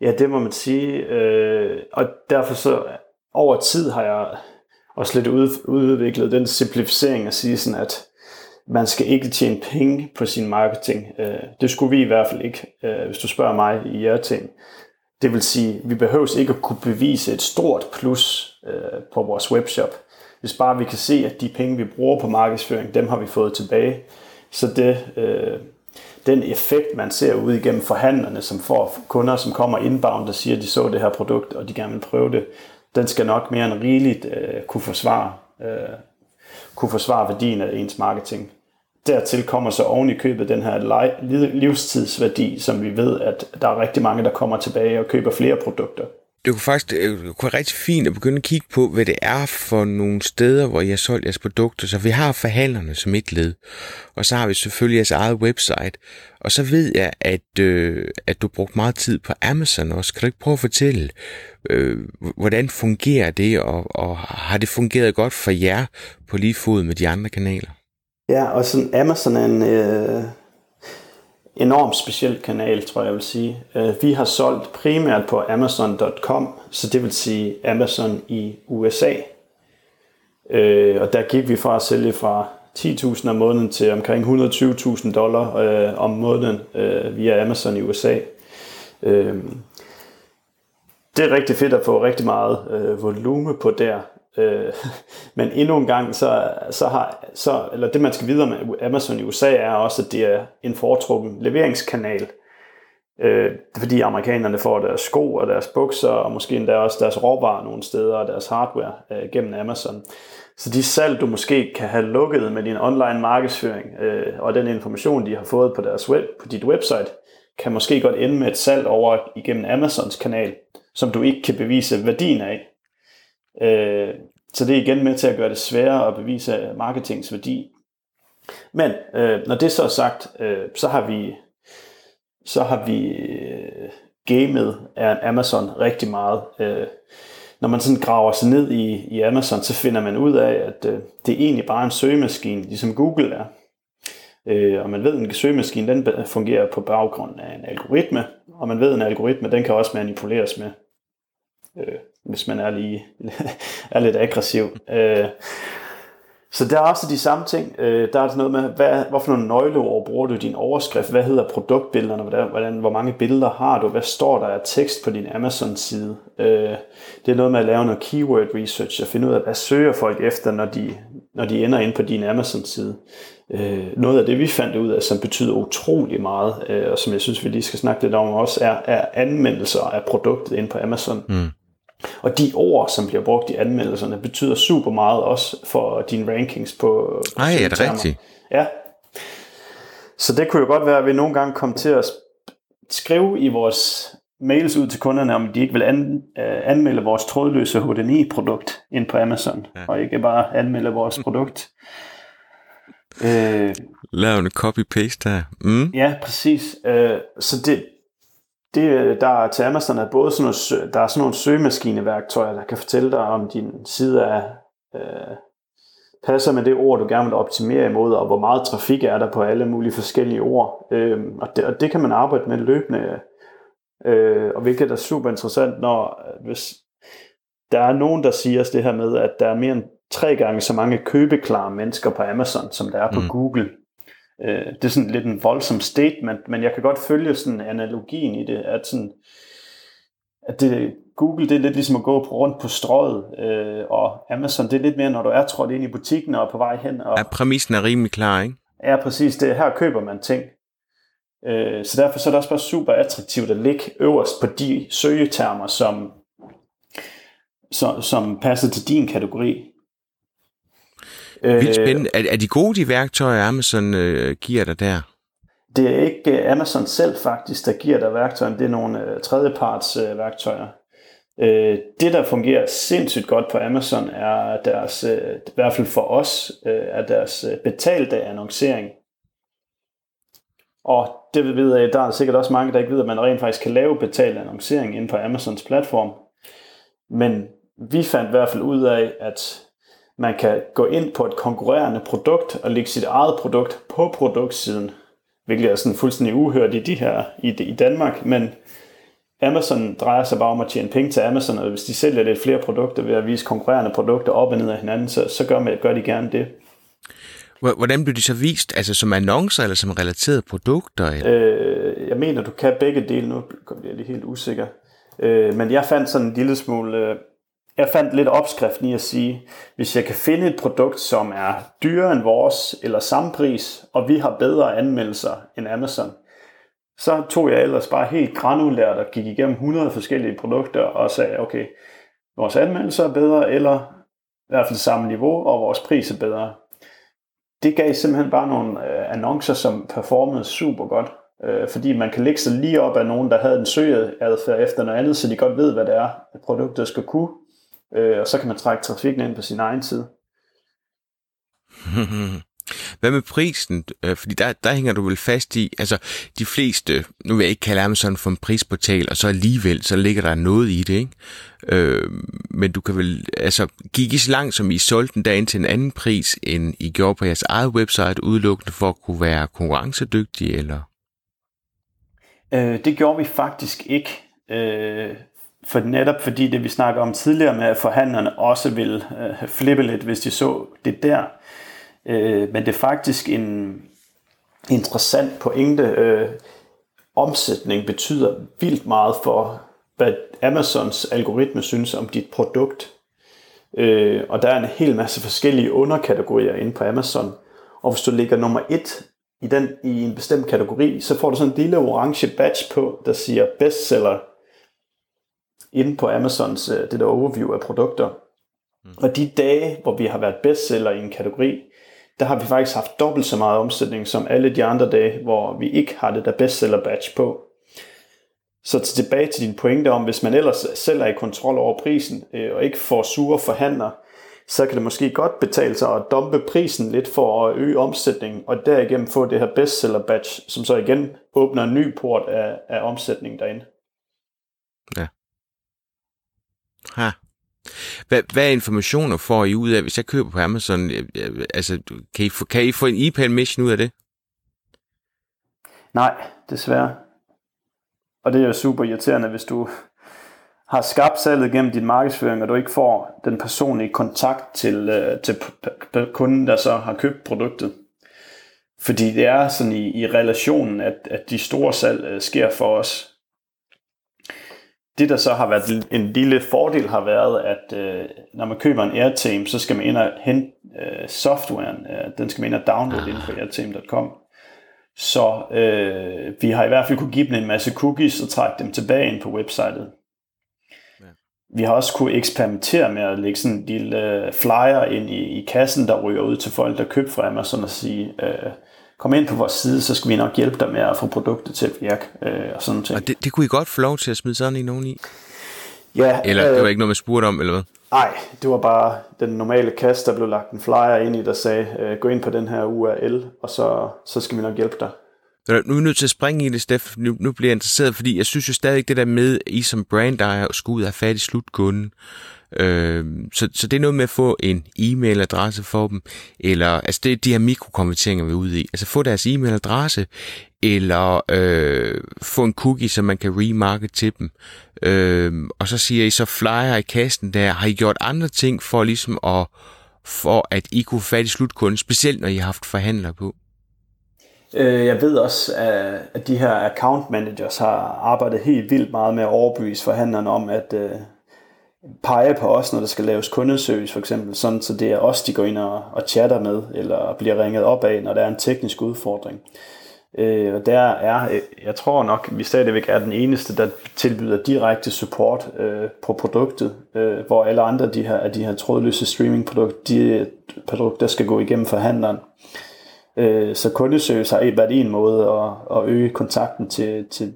Ja, det må man sige. Og derfor så over tid har jeg også lidt udviklet den simplificering at sige sådan, at man skal ikke tjene penge på sin marketing. Det skulle vi i hvert fald ikke, hvis du spørger mig i Airtame. Det vil sige, at vi behøves ikke at kunne bevise et stort plus på vores webshop. Hvis bare vi kan se, at de penge, vi bruger på markedsføring, dem har vi fået tilbage. Så den effekt, man ser ud igennem forhandlerne, som får kunder, som kommer inbound og siger, at de så det her produkt, og de gerne vil prøve det, den skal nok mere end rigeligt kunne forsvare værdien af ens marketing. Dertil kommer så oven i købet den her livstidsværdi, som vi ved, at der er rigtig mange, der kommer tilbage og køber flere produkter. Det kunne faktisk være rigtig fint at begynde at kigge på, hvad det er for nogle steder, hvor I har solgt jeres produkter. Så vi har forhandlerne som et led, og så har vi selvfølgelig jeres eget website. Og så ved jeg, at du brugte meget tid på Amazon også. Kan du ikke prøve at fortælle, hvordan fungerer det, og har det fungeret godt for jer på lige fod med de andre kanaler? Ja, og sådan Amazon er en enormt speciel kanal, tror jeg vil sige. Vi har solgt primært på Amazon.com, så det vil sige Amazon i USA. Og der gik vi fra at sælge fra 10.000 om måneden til omkring $120,000 om måneden via Amazon i USA. Det er rigtig fedt at få rigtig meget volume på der. Men endnu en gang, eller det man skal videre med Amazon i USA er også, at det er en foretrukken leveringskanal, fordi amerikanerne får deres sko og deres bukser og måske endda også deres råvarer nogle steder og deres hardware gennem Amazon. Så de salg, du måske kan have lukket med din online markedsføring og den information, de har fået på deres på dit website, kan måske godt ende med et salg over igennem Amazons kanal, som du ikke kan bevise værdien af. Så det er igen med til at gøre det sværere at bevise marketingens værdi. Men når det så er sagt, så har vi gamet af Amazon rigtig meget. Når man sådan graver sig ned i Amazon, så finder man ud af, at det er egentlig bare en søgemaskine, ligesom Google er. Og man ved, at en søgemaskine den fungerer på baggrund af en algoritme, og man ved, at en algoritme den kan også manipuleres med. Hvis man er lidt aggressiv. Så der er også de samme ting. Der er sådan noget med, hvorfor nogle nøgleord bruger du i din overskrift? Hvad hedder produktbillederne? Hvor mange billeder har du? Hvad står der af tekst på din Amazon-side? Det er noget med at lave noget keyword research og finde ud af, hvad søger folk efter, når de ender inde på din Amazon-side. Noget af det, vi fandt ud af, som betyder utrolig meget, og som jeg synes, vi lige skal snakke lidt om også, er anmeldelser af produktet inde på Amazon. Mm. Og de ord, som bliver brugt i anmeldelserne, betyder super meget også for dine rankings på søgetermer. Er det rigtigt? Ja. Så det kunne jo godt være, at vi nogle gange kom til at skrive i vores mails ud til kunderne, om de ikke vil anmelde vores trådløse HDMI-produkt ind på Amazon, og ikke bare anmelde vores produkt. Lav en copy-paste her. Mm. Ja, præcis. Så det, der til Amazon er både sådan nogle, der er sådan nogle søgemaskineværktøjer, der kan fortælle dig, om din side passer med det ord, du gerne vil optimere imod, og hvor meget trafik er der på alle mulige forskellige ord. Og det kan man arbejde med løbende, og hvilket er super interessant, hvis der er nogen, der siger os det her med, at der er mere end 3 gange så mange købeklare mennesker på Amazon, som der er på Google. Det er sådan lidt en voldsom statement, men jeg kan godt følge sådan analogien i det, at Google det er lidt ligesom at gå rundt på strøget, og Amazon det er lidt mere, når du er trådt ind i butikken og på vej hen. Og, præmissen er rimelig klar, ikke? Ja, præcis. Det her køber man ting. Så derfor så er det også bare super attraktivt at ligge øverst på de søgetermer, som passer til din kategori. Vildt spændende. Er de gode, de værktøjer, Amazon giver dig der? Det er ikke Amazon selv faktisk, der giver dig værktøjer. Det er nogle tredjeparts værktøjer. Det, der fungerer sindssygt godt på Amazon, er deres, i hvert fald for os, er deres betalte annoncering. Og det ved jeg, der er sikkert også mange, der ikke ved, at man rent faktisk kan lave betalt annoncering inde på Amazons platform. Men vi fandt i hvert fald ud af, at man kan gå ind på et konkurrerende produkt og lægge sit eget produkt på produktsiden, hvilket er sådan fuldstændig uhørt i Danmark, men Amazon drejer sig bare om at tjene penge til Amazon, og hvis de sælger lidt flere produkter ved at vise konkurrerende produkter op og ned af hinanden, så gør de gerne det. Hvordan bliver de så vist? Altså som annoncer eller som relaterede produkter? Jeg mener, du kan begge dele. Nu bliver jeg lige helt usikker. Men jeg fandt sådan en lille smule... Jeg fandt lidt opskriften i at sige, hvis jeg kan finde et produkt, som er dyrere end vores eller samme pris, og vi har bedre anmeldelser end Amazon, så tog jeg ellers bare helt granulært og gik igennem 100 forskellige produkter og sagde, okay, vores anmeldelser er bedre, eller i hvert fald samme niveau, og vores pris er bedre. Det gav simpelthen bare nogle annoncer, som performede super godt, fordi man kan lægge sig lige op af nogen, der havde en søgeadfærd efter noget andet, så de godt ved, hvad det er, at produktet skal kunne. Og så kan man trække trafikken ind på sin egen side. Hvad med prisen? Fordi der hænger du vel fast i, altså de fleste, nu vil jeg ikke kalde Amazon for en prisportal, og så alligevel, så ligger der noget i det, ikke? Men du kan vel, altså gik I så langt, som I solgte den der ind til en anden pris, end I gjorde på jeres eget website, udelukkende for at kunne være konkurrencedygtige, eller? Det gjorde vi faktisk ikke. For netop fordi det, vi snakker om tidligere med, at forhandlerne også ville flippe lidt, hvis de så det der. Men det er faktisk en interessant pointe. Omsætning betyder vildt meget for, hvad Amazons algoritme synes om dit produkt. Og der er en hel masse forskellige underkategorier inde på Amazon. Og hvis du ligger nummer 1 i en bestemt kategori, så får du sådan en lille orange badge på, der siger bestseller, inde på Amazons det der overview af produkter. Og de dage, hvor vi har været bestseller i en kategori, der har vi faktisk haft dobbelt så meget omsætning som alle de andre dage, hvor vi ikke har det der bestseller badge på. Så tilbage til din pointe om, hvis man ellers selv er i kontrol over prisen og ikke får sure forhandler, så kan det måske godt betale sig at dumpe prisen lidt for at øge omsætningen, og derigennem få det her bestseller badge, som så igen åbner en ny port af omsætning derinde. Ja. Ha. Hvad informationer får I ud af, hvis jeg køber på Amazon? Altså, kan I få en IP-admission ud af det? Nej, desværre. Og det er jo super irriterende, hvis du har skabt salget gennem din markedsføring, og du ikke får den personlige kontakt til kunden, der så har købt produktet. Fordi det er sådan i relationen, at de store salg sker for os. Det, der så har været en lille fordel, har været, at når man køber en Airtame, så skal man ind og hente softwaren. Den skal man ind og downloade ind på Airtame.com. Så vi har i hvert fald kunne give dem en masse cookies og trække dem tilbage ind på websitet. Ja. Vi har også kunne eksperimentere med at lægge sådan en lille flyer ind i kassen, der ryger ud til folk, der køber fra Amazon og sige... Kom ind på vores side, så skal vi nok hjælpe dig med at få produktet til at virke og sådan ting. Og det kunne I godt få lov til at smide sådan i nogen i? Ja. Eller det var ikke noget, man spurgte om, eller hvad? Nej, det var bare den normale kasse, der blev lagt en flyer ind i, der sagde, gå ind på den her URL, og så skal vi nok hjælpe dig. Nu er vi nødt til at springe i det, Steffen. Nu bliver jeg interesseret, fordi jeg synes jo stadig det der med, I som brandejer skulle ud og have fat i slutkunden. Så det er noget med at få en e-mailadresse for dem, eller altså det er de her mikrokonverteringer, vi er ude i. Altså få deres e-mailadresse, eller få en cookie, så man kan remarkete til dem. Og så siger I så flyer i kassen der, har I gjort andre ting for ligesom for at I kunne få fat i slutkunden, specielt når I har haft forhandlere på? Jeg ved også, at de her account managers har arbejdet helt vildt meget med at overbevise forhandlerne om at pege på os, når der skal laves kundeservice for eksempel, sådan så det er os, de går ind og chatter med, eller bliver ringet op af, når der er en teknisk udfordring. Og der er, jeg tror nok, vi stadigvæk er den eneste, der tilbyder direkte support på produktet, hvor alle andre af de her trådløse streamingprodukter, de produkter skal gå igennem forhandleren. Så kundeservice har været en måde at øge kontakten til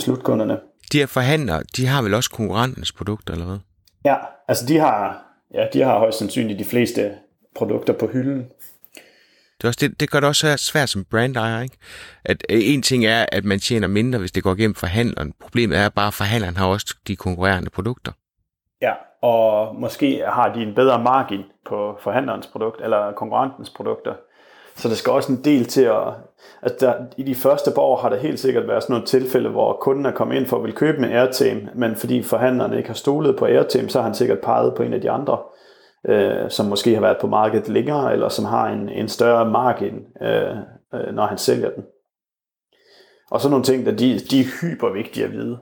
slutkunderne. De her forhandlere, de har vel også konkurrentens produkter, eller hvad? Ja, altså de har højst sandsynligt de fleste produkter på hylden. Det gør det også svært som brandejer, ikke? At en ting er, at man tjener mindre, hvis det går igennem forhandleren. Problemet er bare, at forhandleren har også de konkurrerende produkter. Ja, og måske har de en bedre margin på forhandlerens produkt, eller konkurrentens produkter. Så der skal også en del til at... Altså der, i de første par år har der helt sikkert været sådan nogle tilfælde, hvor kunden er kommet ind for at vil købe med Airtame, men fordi forhandlerne ikke har stolet på Airtame, så har han sikkert peget på en af de andre, som måske har været på markedet længere, eller som har en større margin, når han sælger den. Og så nogle ting, der de er hypervigtige at vide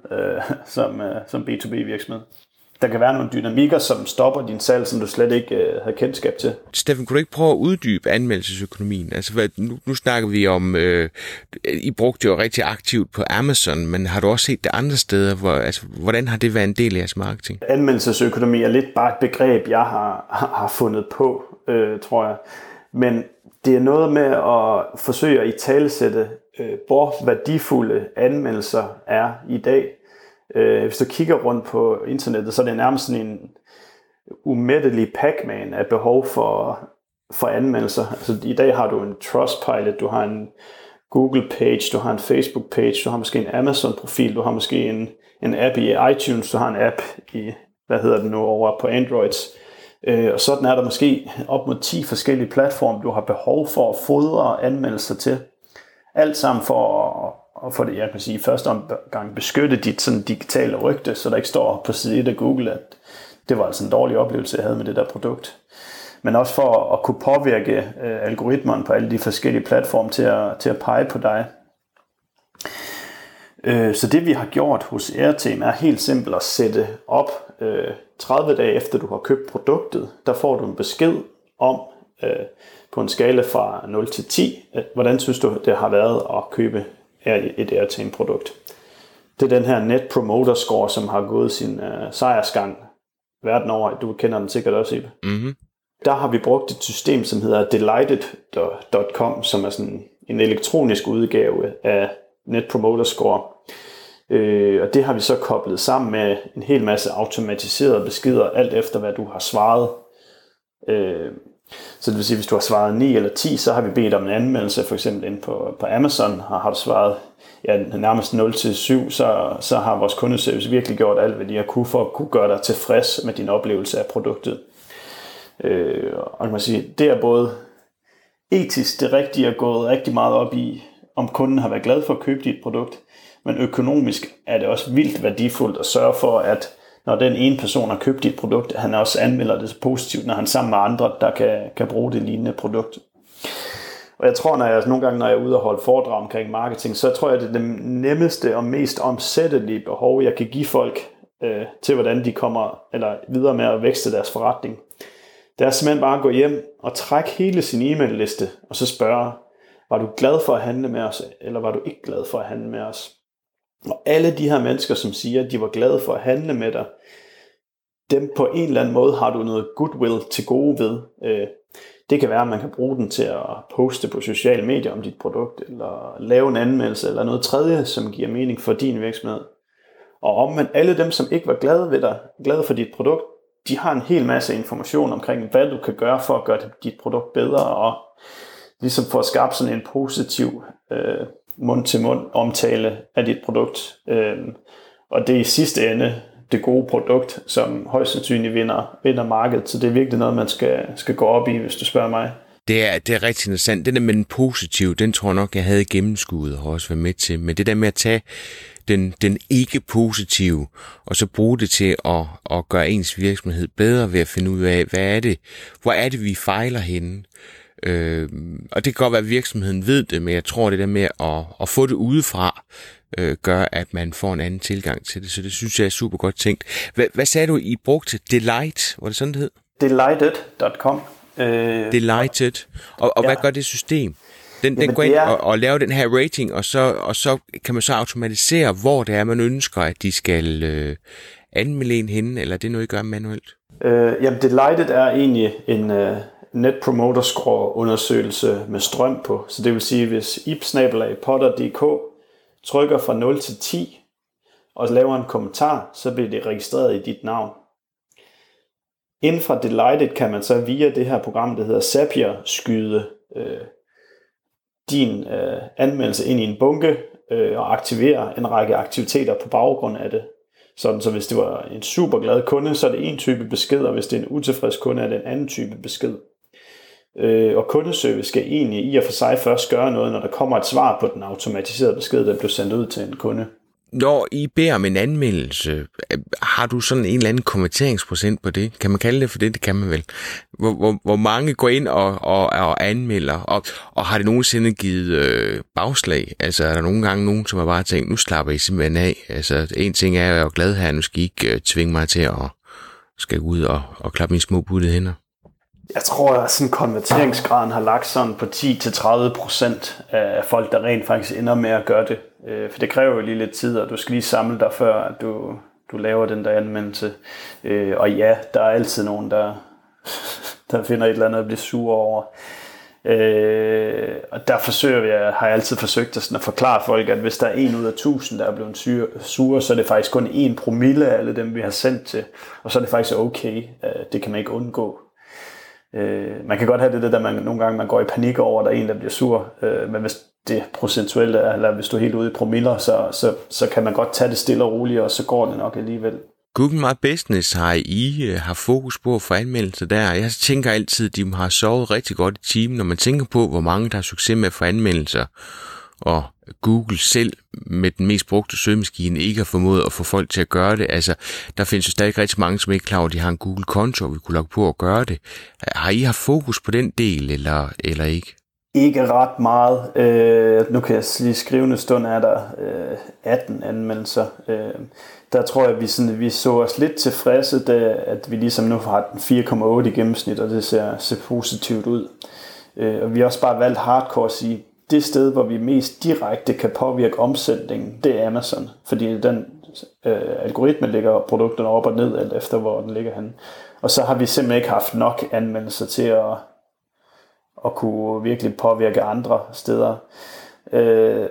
som B2B-virksomhed. Der kan være nogle dynamikker, som stopper din salg, som du slet ikke havde kendskab til. Steffen, kunne du ikke prøve at uddybe anmeldelsesøkonomien? Altså, nu snakker vi om, I brugte jo rigtig aktivt på Amazon, men har du også set det andre steder? Hvordan har det været en del af jeres marketing? Anmeldelsesøkonomi er lidt bare et begreb, jeg har fundet på, tror jeg. Men det er noget med at forsøge at italesætte, hvor værdifulde anmeldelser er i dag. Hvis du kigger rundt på internettet, så er det nærmest sådan en umættelig Pac-Man af behov for anmeldelser. Altså, i dag har du en Trustpilot, du har en Google-page, du har en Facebook-page, du har måske en Amazon-profil, du har måske en app i iTunes, du har en app i, over på Androids. Og sådan er der måske op mod 10 forskellige platforme, du har behov for at fodre anmeldelser til. Alt sammen for at i første omgang beskytte dit sådan digitale rygte, så der ikke står på side 1 af Google, at det var altså en dårlig oplevelse, jeg havde med det der produkt. Men også for at kunne påvirke algoritmerne på alle de forskellige platforme til at pege på dig. Så det vi har gjort hos Airtame er helt simpelt at sætte op 30 dage efter du har købt produktet. Der får du en besked om på en skala fra 0 til 10, hvordan synes du det har været at købe et Airtame-produkt. Det er den her Net Promoter Score, som har gået sin sejrsgang verden over. Du kender den sikkert også, Ibe. Mm-hmm. Der har vi brugt et system, som hedder Delighted.com, som er sådan en elektronisk udgave af Net Promoter Score. Og det har vi så koblet sammen med en hel masse automatiserede beskeder, alt efter hvad du har svaret. Så det vil sige, at hvis du har svaret 9 eller 10, så har vi bedt om en anmeldelse, for eksempel inde på Amazon, og har du svaret nærmest 0 til 7, så har vores kundeservice virkelig gjort alt, hvad de har kunne for at kunne gøre dig tilfreds med din oplevelse af produktet. Og kan man sige, det er både etisk det rigtige at gå rigtig meget op i, om kunden har været glad for at købe dit produkt, men økonomisk er det også vildt værdifuldt at sørge for, at når den ene person har købt dit produkt, han også anmelder det positivt, når han sammen med andre, der kan bruge det lignende produkt. Og jeg tror, når jeg er ude og holde foredrag omkring marketing, så tror jeg, det er det nemmeste og mest omsættelige behov, jeg kan give folk til, hvordan de kommer eller videre med at vækste deres forretning. Det er simpelthen bare at gå hjem og trække hele sin e-mail-liste, og så spørge, var du glad for at handle med os, eller var du ikke glad for at handle med os? Og alle de her mennesker, som siger, at de var glade for at handle med dig, dem på en eller anden måde har du noget goodwill til gode ved. Det kan være, at man kan bruge den til at poste på sociale medier om dit produkt, eller lave en anmeldelse, eller noget tredje, som giver mening for din virksomhed. Og omvendt, alle dem, som ikke var glade for dit produkt, de har en hel masse information omkring, hvad du kan gøre for at gøre dit produkt bedre, og ligesom få skabt sådan en positiv mund-til-mund omtale af dit produkt, og det er i sidste ende det gode produkt, som højst sandsynligt vinder markedet, så det er virkelig noget, man skal gå op i, hvis du spørger mig. Det er rigtig interessant. Det der med den positive, den tror jeg nok, jeg havde gennemskuet og har også været med til, men det der med at tage den ikke positive, og så bruge det til at gøre ens virksomhed bedre ved at finde ud af, hvor er det, vi fejler henne? Og det kan godt være, at virksomheden ved det, men jeg tror, det der med at få det udefra, gør, at man får en anden tilgang til det. Så det synes jeg er super godt tænkt. Hvad sagde du, I brugte? Delight? Var det sådan, det hed? Delighted.com. Delighted. Og ja. Hvad gør det system? Den går ind og laver den her rating, og så kan man så automatisere, hvor det er, man ønsker, at de skal anmelde en henne, eller det er noget, I gør manuelt? Jamen, Delighted er egentlig en... Net Promoter Score undersøgelse med strøm på. Så det vil sige, hvis ip@potter.dk trykker fra 0 til 10 og laver en kommentar, så bliver det registreret i dit navn. Inden fra Delighted kan man så via det her program, der hedder Zapier, skyde din anmeldelse ind i en bunke og aktivere en række aktiviteter på baggrund af det. Sådan, så hvis det var en super glad kunde, så er det en type besked, og hvis det er en utilfreds kunde, er det en anden type besked. Og kundeservice skal egentlig i og for sig først gøre noget, når der kommer et svar på den automatiserede besked, der bliver sendt ud til en kunde. Når I beder om en anmeldelse, har du sådan en eller anden konverteringsprocent på det? Kan man kalde det for det? Det kan man vel. Hvor mange går ind og anmelder, og har det nogensinde givet bagslag? Altså er der nogle gange nogen, som har bare tænkt, nu slapper I simpelthen af. Altså en ting er, at jeg er glad her, nu skal I ikke tvinge mig til at skal ud og klappe mine små buttede hænder. Jeg tror, at sådan konverteringsgraden har lagt sådan på 10-30% af folk, der rent faktisk ender med at gøre det. For det kræver jo lige lidt tid, og du skal lige samle dig før, at du laver den der anmeldelse. Og ja, der er altid nogen, der finder et eller andet at blive sur over. Og der har jeg altid forsøgt at forklare folk, at hvis der er 1 ud af 1000, der er blevet sure, så er det faktisk kun 1% af alle dem, vi har sendt til. Og så er det faktisk okay. Det kan man ikke undgå. Man kan godt have det der, man nogle gange man går i panik over, at der er en, der bliver sur, men hvis det procentuelt er, eller hvis du er helt ude i promiller, så kan man godt tage det stille og roligt, og så går det nok alligevel. Google My Business har fokus på at få anmeldelser der. Jeg tænker altid, at de har sovet rigtig godt i timen, når man tænker på, hvor mange der har succes med at få anmeldelser, og Google selv med den mest brugte søgemaskine ikke har formået at få folk til at gøre det. Altså, der findes jo stadig rigtig mange, som ikke er klar over, at de har en Google-konto, og vi kunne logge på at gøre det. Har I haft fokus på den del, eller ikke? Ikke ret meget. Nu kan jeg lige skrivende stund, er der 18 anmeldelser. Der tror jeg, vi så os lidt tilfredse, da, at vi ligesom nu har den 4,8 i gennemsnit, og det ser positivt ud. Og vi har også bare valgt hardcore at sige, det sted, hvor vi mest direkte kan påvirke omsætningen, det er Amazon. Fordi den algoritme lægger produkterne op og ned, alt efter hvor den ligger henne. Og så har vi simpelthen ikke haft nok anmeldelser til at kunne virkelig påvirke andre steder.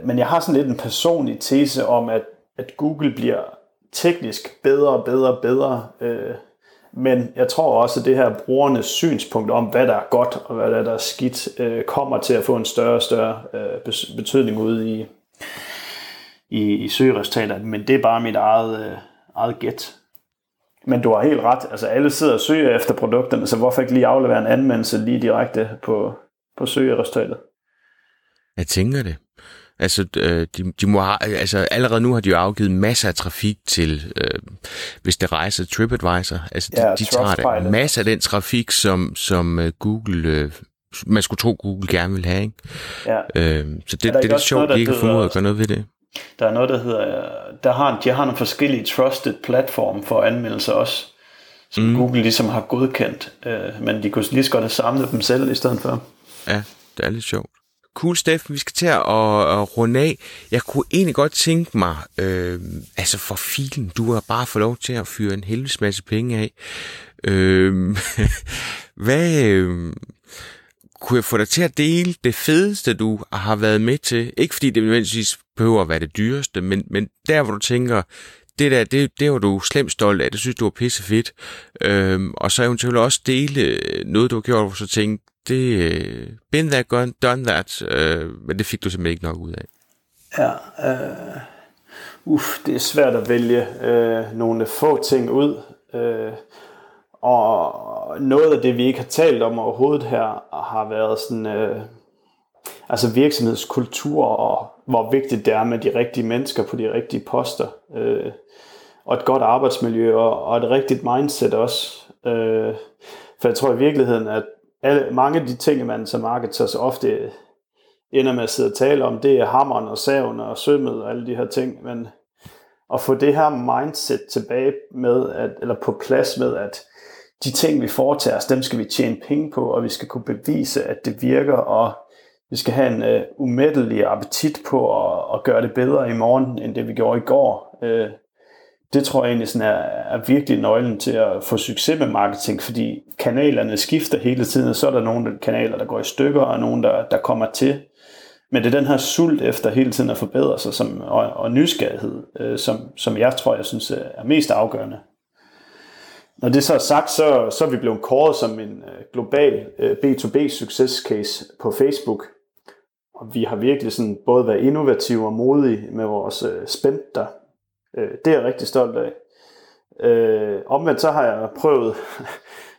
Men jeg har sådan lidt en personlig tese om, at Google bliver teknisk bedre. Men jeg tror også, at det her brugernes synspunkt om, hvad der er godt og hvad der er skidt, kommer til at få en større og større betydning ude i søgeresultaterne. Men det er bare mit eget gæt. Men du har helt ret. Altså alle sidder og søger efter produkterne, så hvorfor ikke lige aflevere en anmeldelse lige direkte på søgeresultatet? Jeg tænker det. Altså, de må allerede nu har de jo afgivet masser af trafik til, hvis det rejser TripAdvisor. Altså, de tager det. Masser af den trafik, som Google, man skulle tro, Google gerne vil have, ikke? Ja. Så det er lidt sjovt, de ikke har formået at gøre noget ved det. Der er noget, der hedder, de har nogle forskellige trusted platforme for anmeldelser også, som Google ligesom har godkendt, men de kunne lige så godt have samlet dem selv i stedet for. Ja, det er lidt sjovt. Cool, Steffen, vi skal til at runde af. Jeg kunne egentlig godt tænke mig, altså for filen, du har bare fået lov til at fyre en helvedes masse penge af. Hvad kunne jeg få dig til at dele det fedeste, du har været med til? Ikke fordi det nødvendigvis behøver at være det dyreste, men der, hvor du tænker, det var du slemt stolt af, det synes du var pisse fedt. Og så eventuelt også dele noget, du har gjort, hvor du så tænkte, det been that, done that, men det fik du simpelthen ikke nok ud af. Ja, det er svært at vælge nogle få ting ud, og noget af det, vi ikke har talt om overhovedet her, har været sådan, altså virksomhedskultur, og hvor vigtigt det er med de rigtige mennesker på de rigtige poster, og et godt arbejdsmiljø, og et rigtigt mindset også, for jeg tror i virkeligheden, at mange af de ting, man som marketer så ofte ender med at sidde og tale om, det er hammeren og saven og sømmet og alle de her ting, men at få det her mindset tilbage med, eller på plads med, at de ting, vi foretager os, dem skal vi tjene penge på, og vi skal kunne bevise, at det virker, og vi skal have en umættelig appetit på at gøre det bedre i morgen, end det vi gjorde i går. Det tror jeg egentlig sådan er virkelig nøglen til at få succes med marketing, fordi kanalerne skifter hele tiden, og så er der nogle kanaler, der går i stykker, og nogle, der kommer til. Men det er den her sult efter hele tiden at forbedre sig, og nysgerrighed, som jeg tror, jeg synes er mest afgørende. Når det så er sagt, så er vi blevet kåret som en global B2B-succescase på Facebook. Og vi har virkelig sådan både været innovative og modige med vores spændt der. Det er jeg rigtig stolt af. Omvendt så har jeg prøvet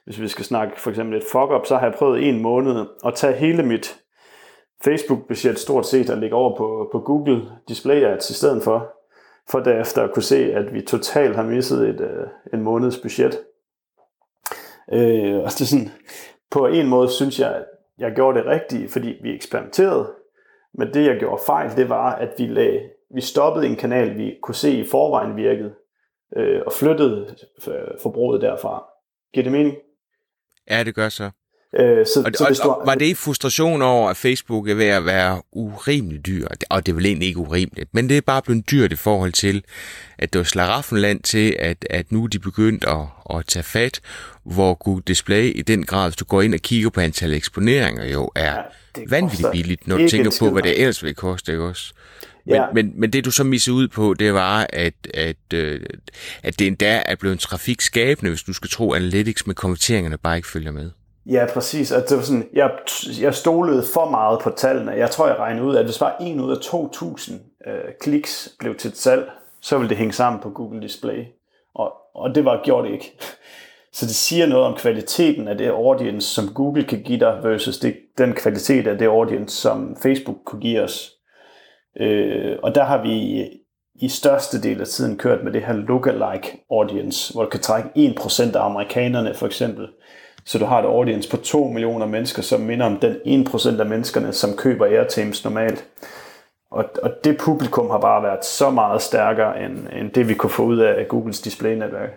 hvis vi skal snakke for eksempel et fuck-up, så har jeg prøvet 1 måned at tage hele mit Facebook-budget stort set og lægge over på Google Display Ads i stedet for derefter at kunne se, at vi totalt har misset en måneds budget. Og det er sådan, på en måde synes jeg, at jeg gjorde det rigtige, fordi vi eksperimenterede. Men det, jeg gjorde fejl, det var, at vi stoppede en kanal, vi kunne se i forvejen virkede, og flyttede forbruget derfra. Giver det mening? Ja, det gør så. Var det i frustration over, at Facebook er ved at være urimeligt dyr? Og det er vel egentlig ikke urimeligt, men det er bare blevet dyrt i forhold til, at det var slaraffenland til, at nu er de begyndt at tage fat, hvor Google Display i den grad, hvis du går ind og kigger på antallet af eksponeringer, jo er vanvittigt billigt, når du tænker på, hvad det ellers vil koste, ikke også? Men det, du så misser ud på, det var, at det endda er blevet en trafikskabende, hvis du skal tro, analytics med konverteringerne bare ikke følger med. Ja, præcis. Altså, det var sådan, jeg stolede for meget på tallene. Jeg tror, jeg regnede ud, at hvis bare 1 ud af 2.000 kliks blev til et salg, så ville det hænge sammen på Google Display. Og det var gjort ikke. Så det siger noget om kvaliteten af det audience, som Google kan give dig, versus den kvalitet af det audience, som Facebook kunne give os. Og der har vi i største del af tiden kørt med det her lookalike audience, hvor du kan trække 1% af amerikanerne for eksempel. Så du har et audience på 2 millioner mennesker, som minder om den 1% af menneskerne, som køber Airtames normalt. Og det publikum har bare været så meget stærkere, end det vi kunne få ud af Googles display-netværk.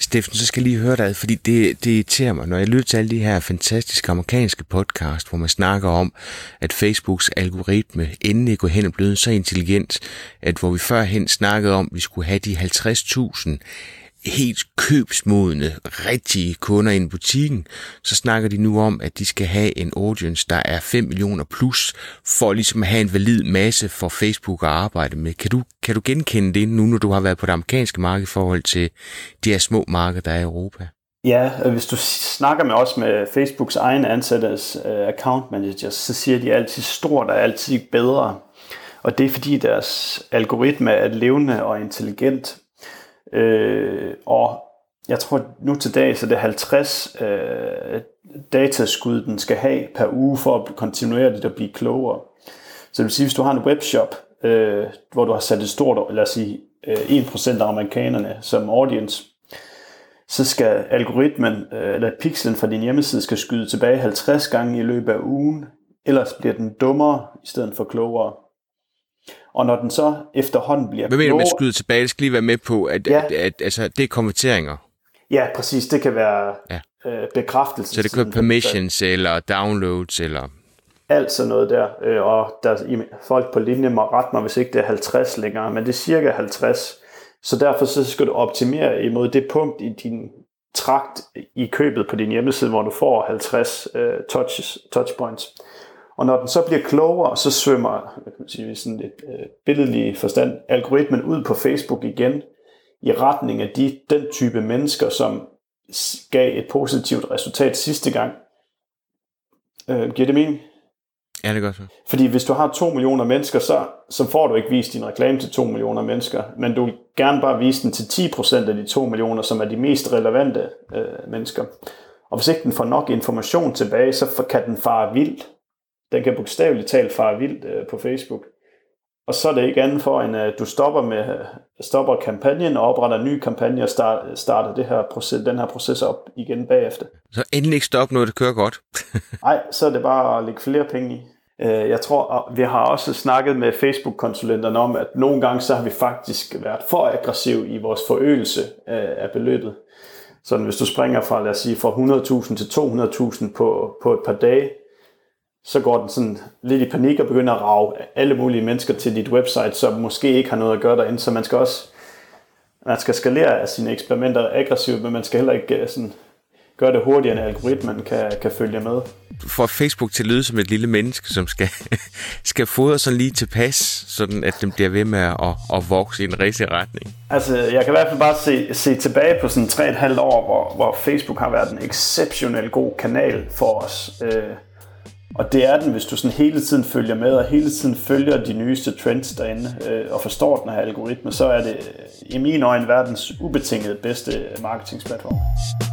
Steffen, så skal jeg lige høre dig, fordi det irriterer mig, når jeg lytter til alle de her fantastiske amerikanske podcast, hvor man snakker om, at Facebooks algoritme endelig går hen og blevet så intelligent, at hvor vi førhen snakkede om, at vi skulle have de 50.000 helt købsmodne, rigtige kunder i butikken, så snakker de nu om, at de skal have en audience, der er 5 millioner plus, for ligesom at have en valid masse for Facebook at arbejde med. Kan du genkende det nu, når du har været på det amerikanske marked i forhold til de her små markeder, der er i Europa? Ja, hvis du snakker med os med Facebooks egne ansattes account managers, så siger de altid stort og altid bedre. Og det er fordi deres algoritme er levende og intelligent. Og jeg tror nu til dag, så det er 50 dataskud, den skal have per uge for at kontinuerligt at blive klogere. Så det vil sige, hvis du har en webshop, hvor du har sat et stort, lad os sige 1% af amerikanerne som audience, så skal algoritmen, eller pixelen fra din hjemmeside, skal skyde tilbage 50 gange i løbet af ugen, ellers bliver den dummere i stedet for klogere. Og når den så efterhånden bliver klogere... Hvad mener du med skyde tilbage? Det skal lige være med på, at det er konverteringer. Ja, præcis. Det kan være bekræftelse. Så det kan være permissions eller downloads eller... Alt sådan noget der. Og der folk på linje må rette mig, hvis ikke det er 50 længere, men det er cirka 50. Så derfor så skal du optimere imod det punkt i din trakt i købet på din hjemmeside, hvor du får 50 touchpoints. Og når den så bliver klogere, så svømmer, kan man sige, sådan lidt billedlig forstand, algoritmen ud på Facebook igen i retning af den type mennesker, som gav et positivt resultat sidste gang. Giver det mening? Ja, det gør så. Fordi hvis du har 2 millioner mennesker, så får du ikke vist din reklame til 2 millioner mennesker, men du vil gerne bare vise den til 10% af de 2 millioner, som er de mest relevante mennesker. Og hvis ikke den får nok information tilbage, så kan den fare vildt. Den kan bogstaveligt talt fare vildt på Facebook. Og så er det ikke andet for, end at du stopper kampagnen og opretter en ny kampagne og starter den her proces op igen bagefter. Så endelig ikke stoppe noget, det kører godt. Nej, så er det bare at lægge flere penge i. Jeg tror, vi har også snakket med Facebook-konsulenterne om, at nogle gange så har vi faktisk været for aggressiv i vores forøgelse af beløbet. Så hvis du springer fra, lad os sige, fra 100.000 til 200.000 på et par dage, så går den sådan lidt i panik og begynder at rage alle mulige mennesker til dit website, som måske ikke har noget at gøre derinde. Så man skal også skalere af sine eksperimenter aggressivt, men man skal heller ikke sådan gøre det hurtigere, end algoritmen kan følge med. For Facebook til at lyde som et lille menneske, som skal fodre sådan lige tilpas, sådan at den bliver ved med at vokse i en rigtig retning. Altså, jeg kan i hvert fald bare se tilbage på sådan 3,5 år, hvor Facebook har været en exceptionelt god kanal for os. Og det er den, hvis du sådan hele tiden følger med, og hele tiden følger de nyeste trends derinde, og forstår den her algoritme, så er det i mine øjne verdens ubetinget bedste marketingplatform.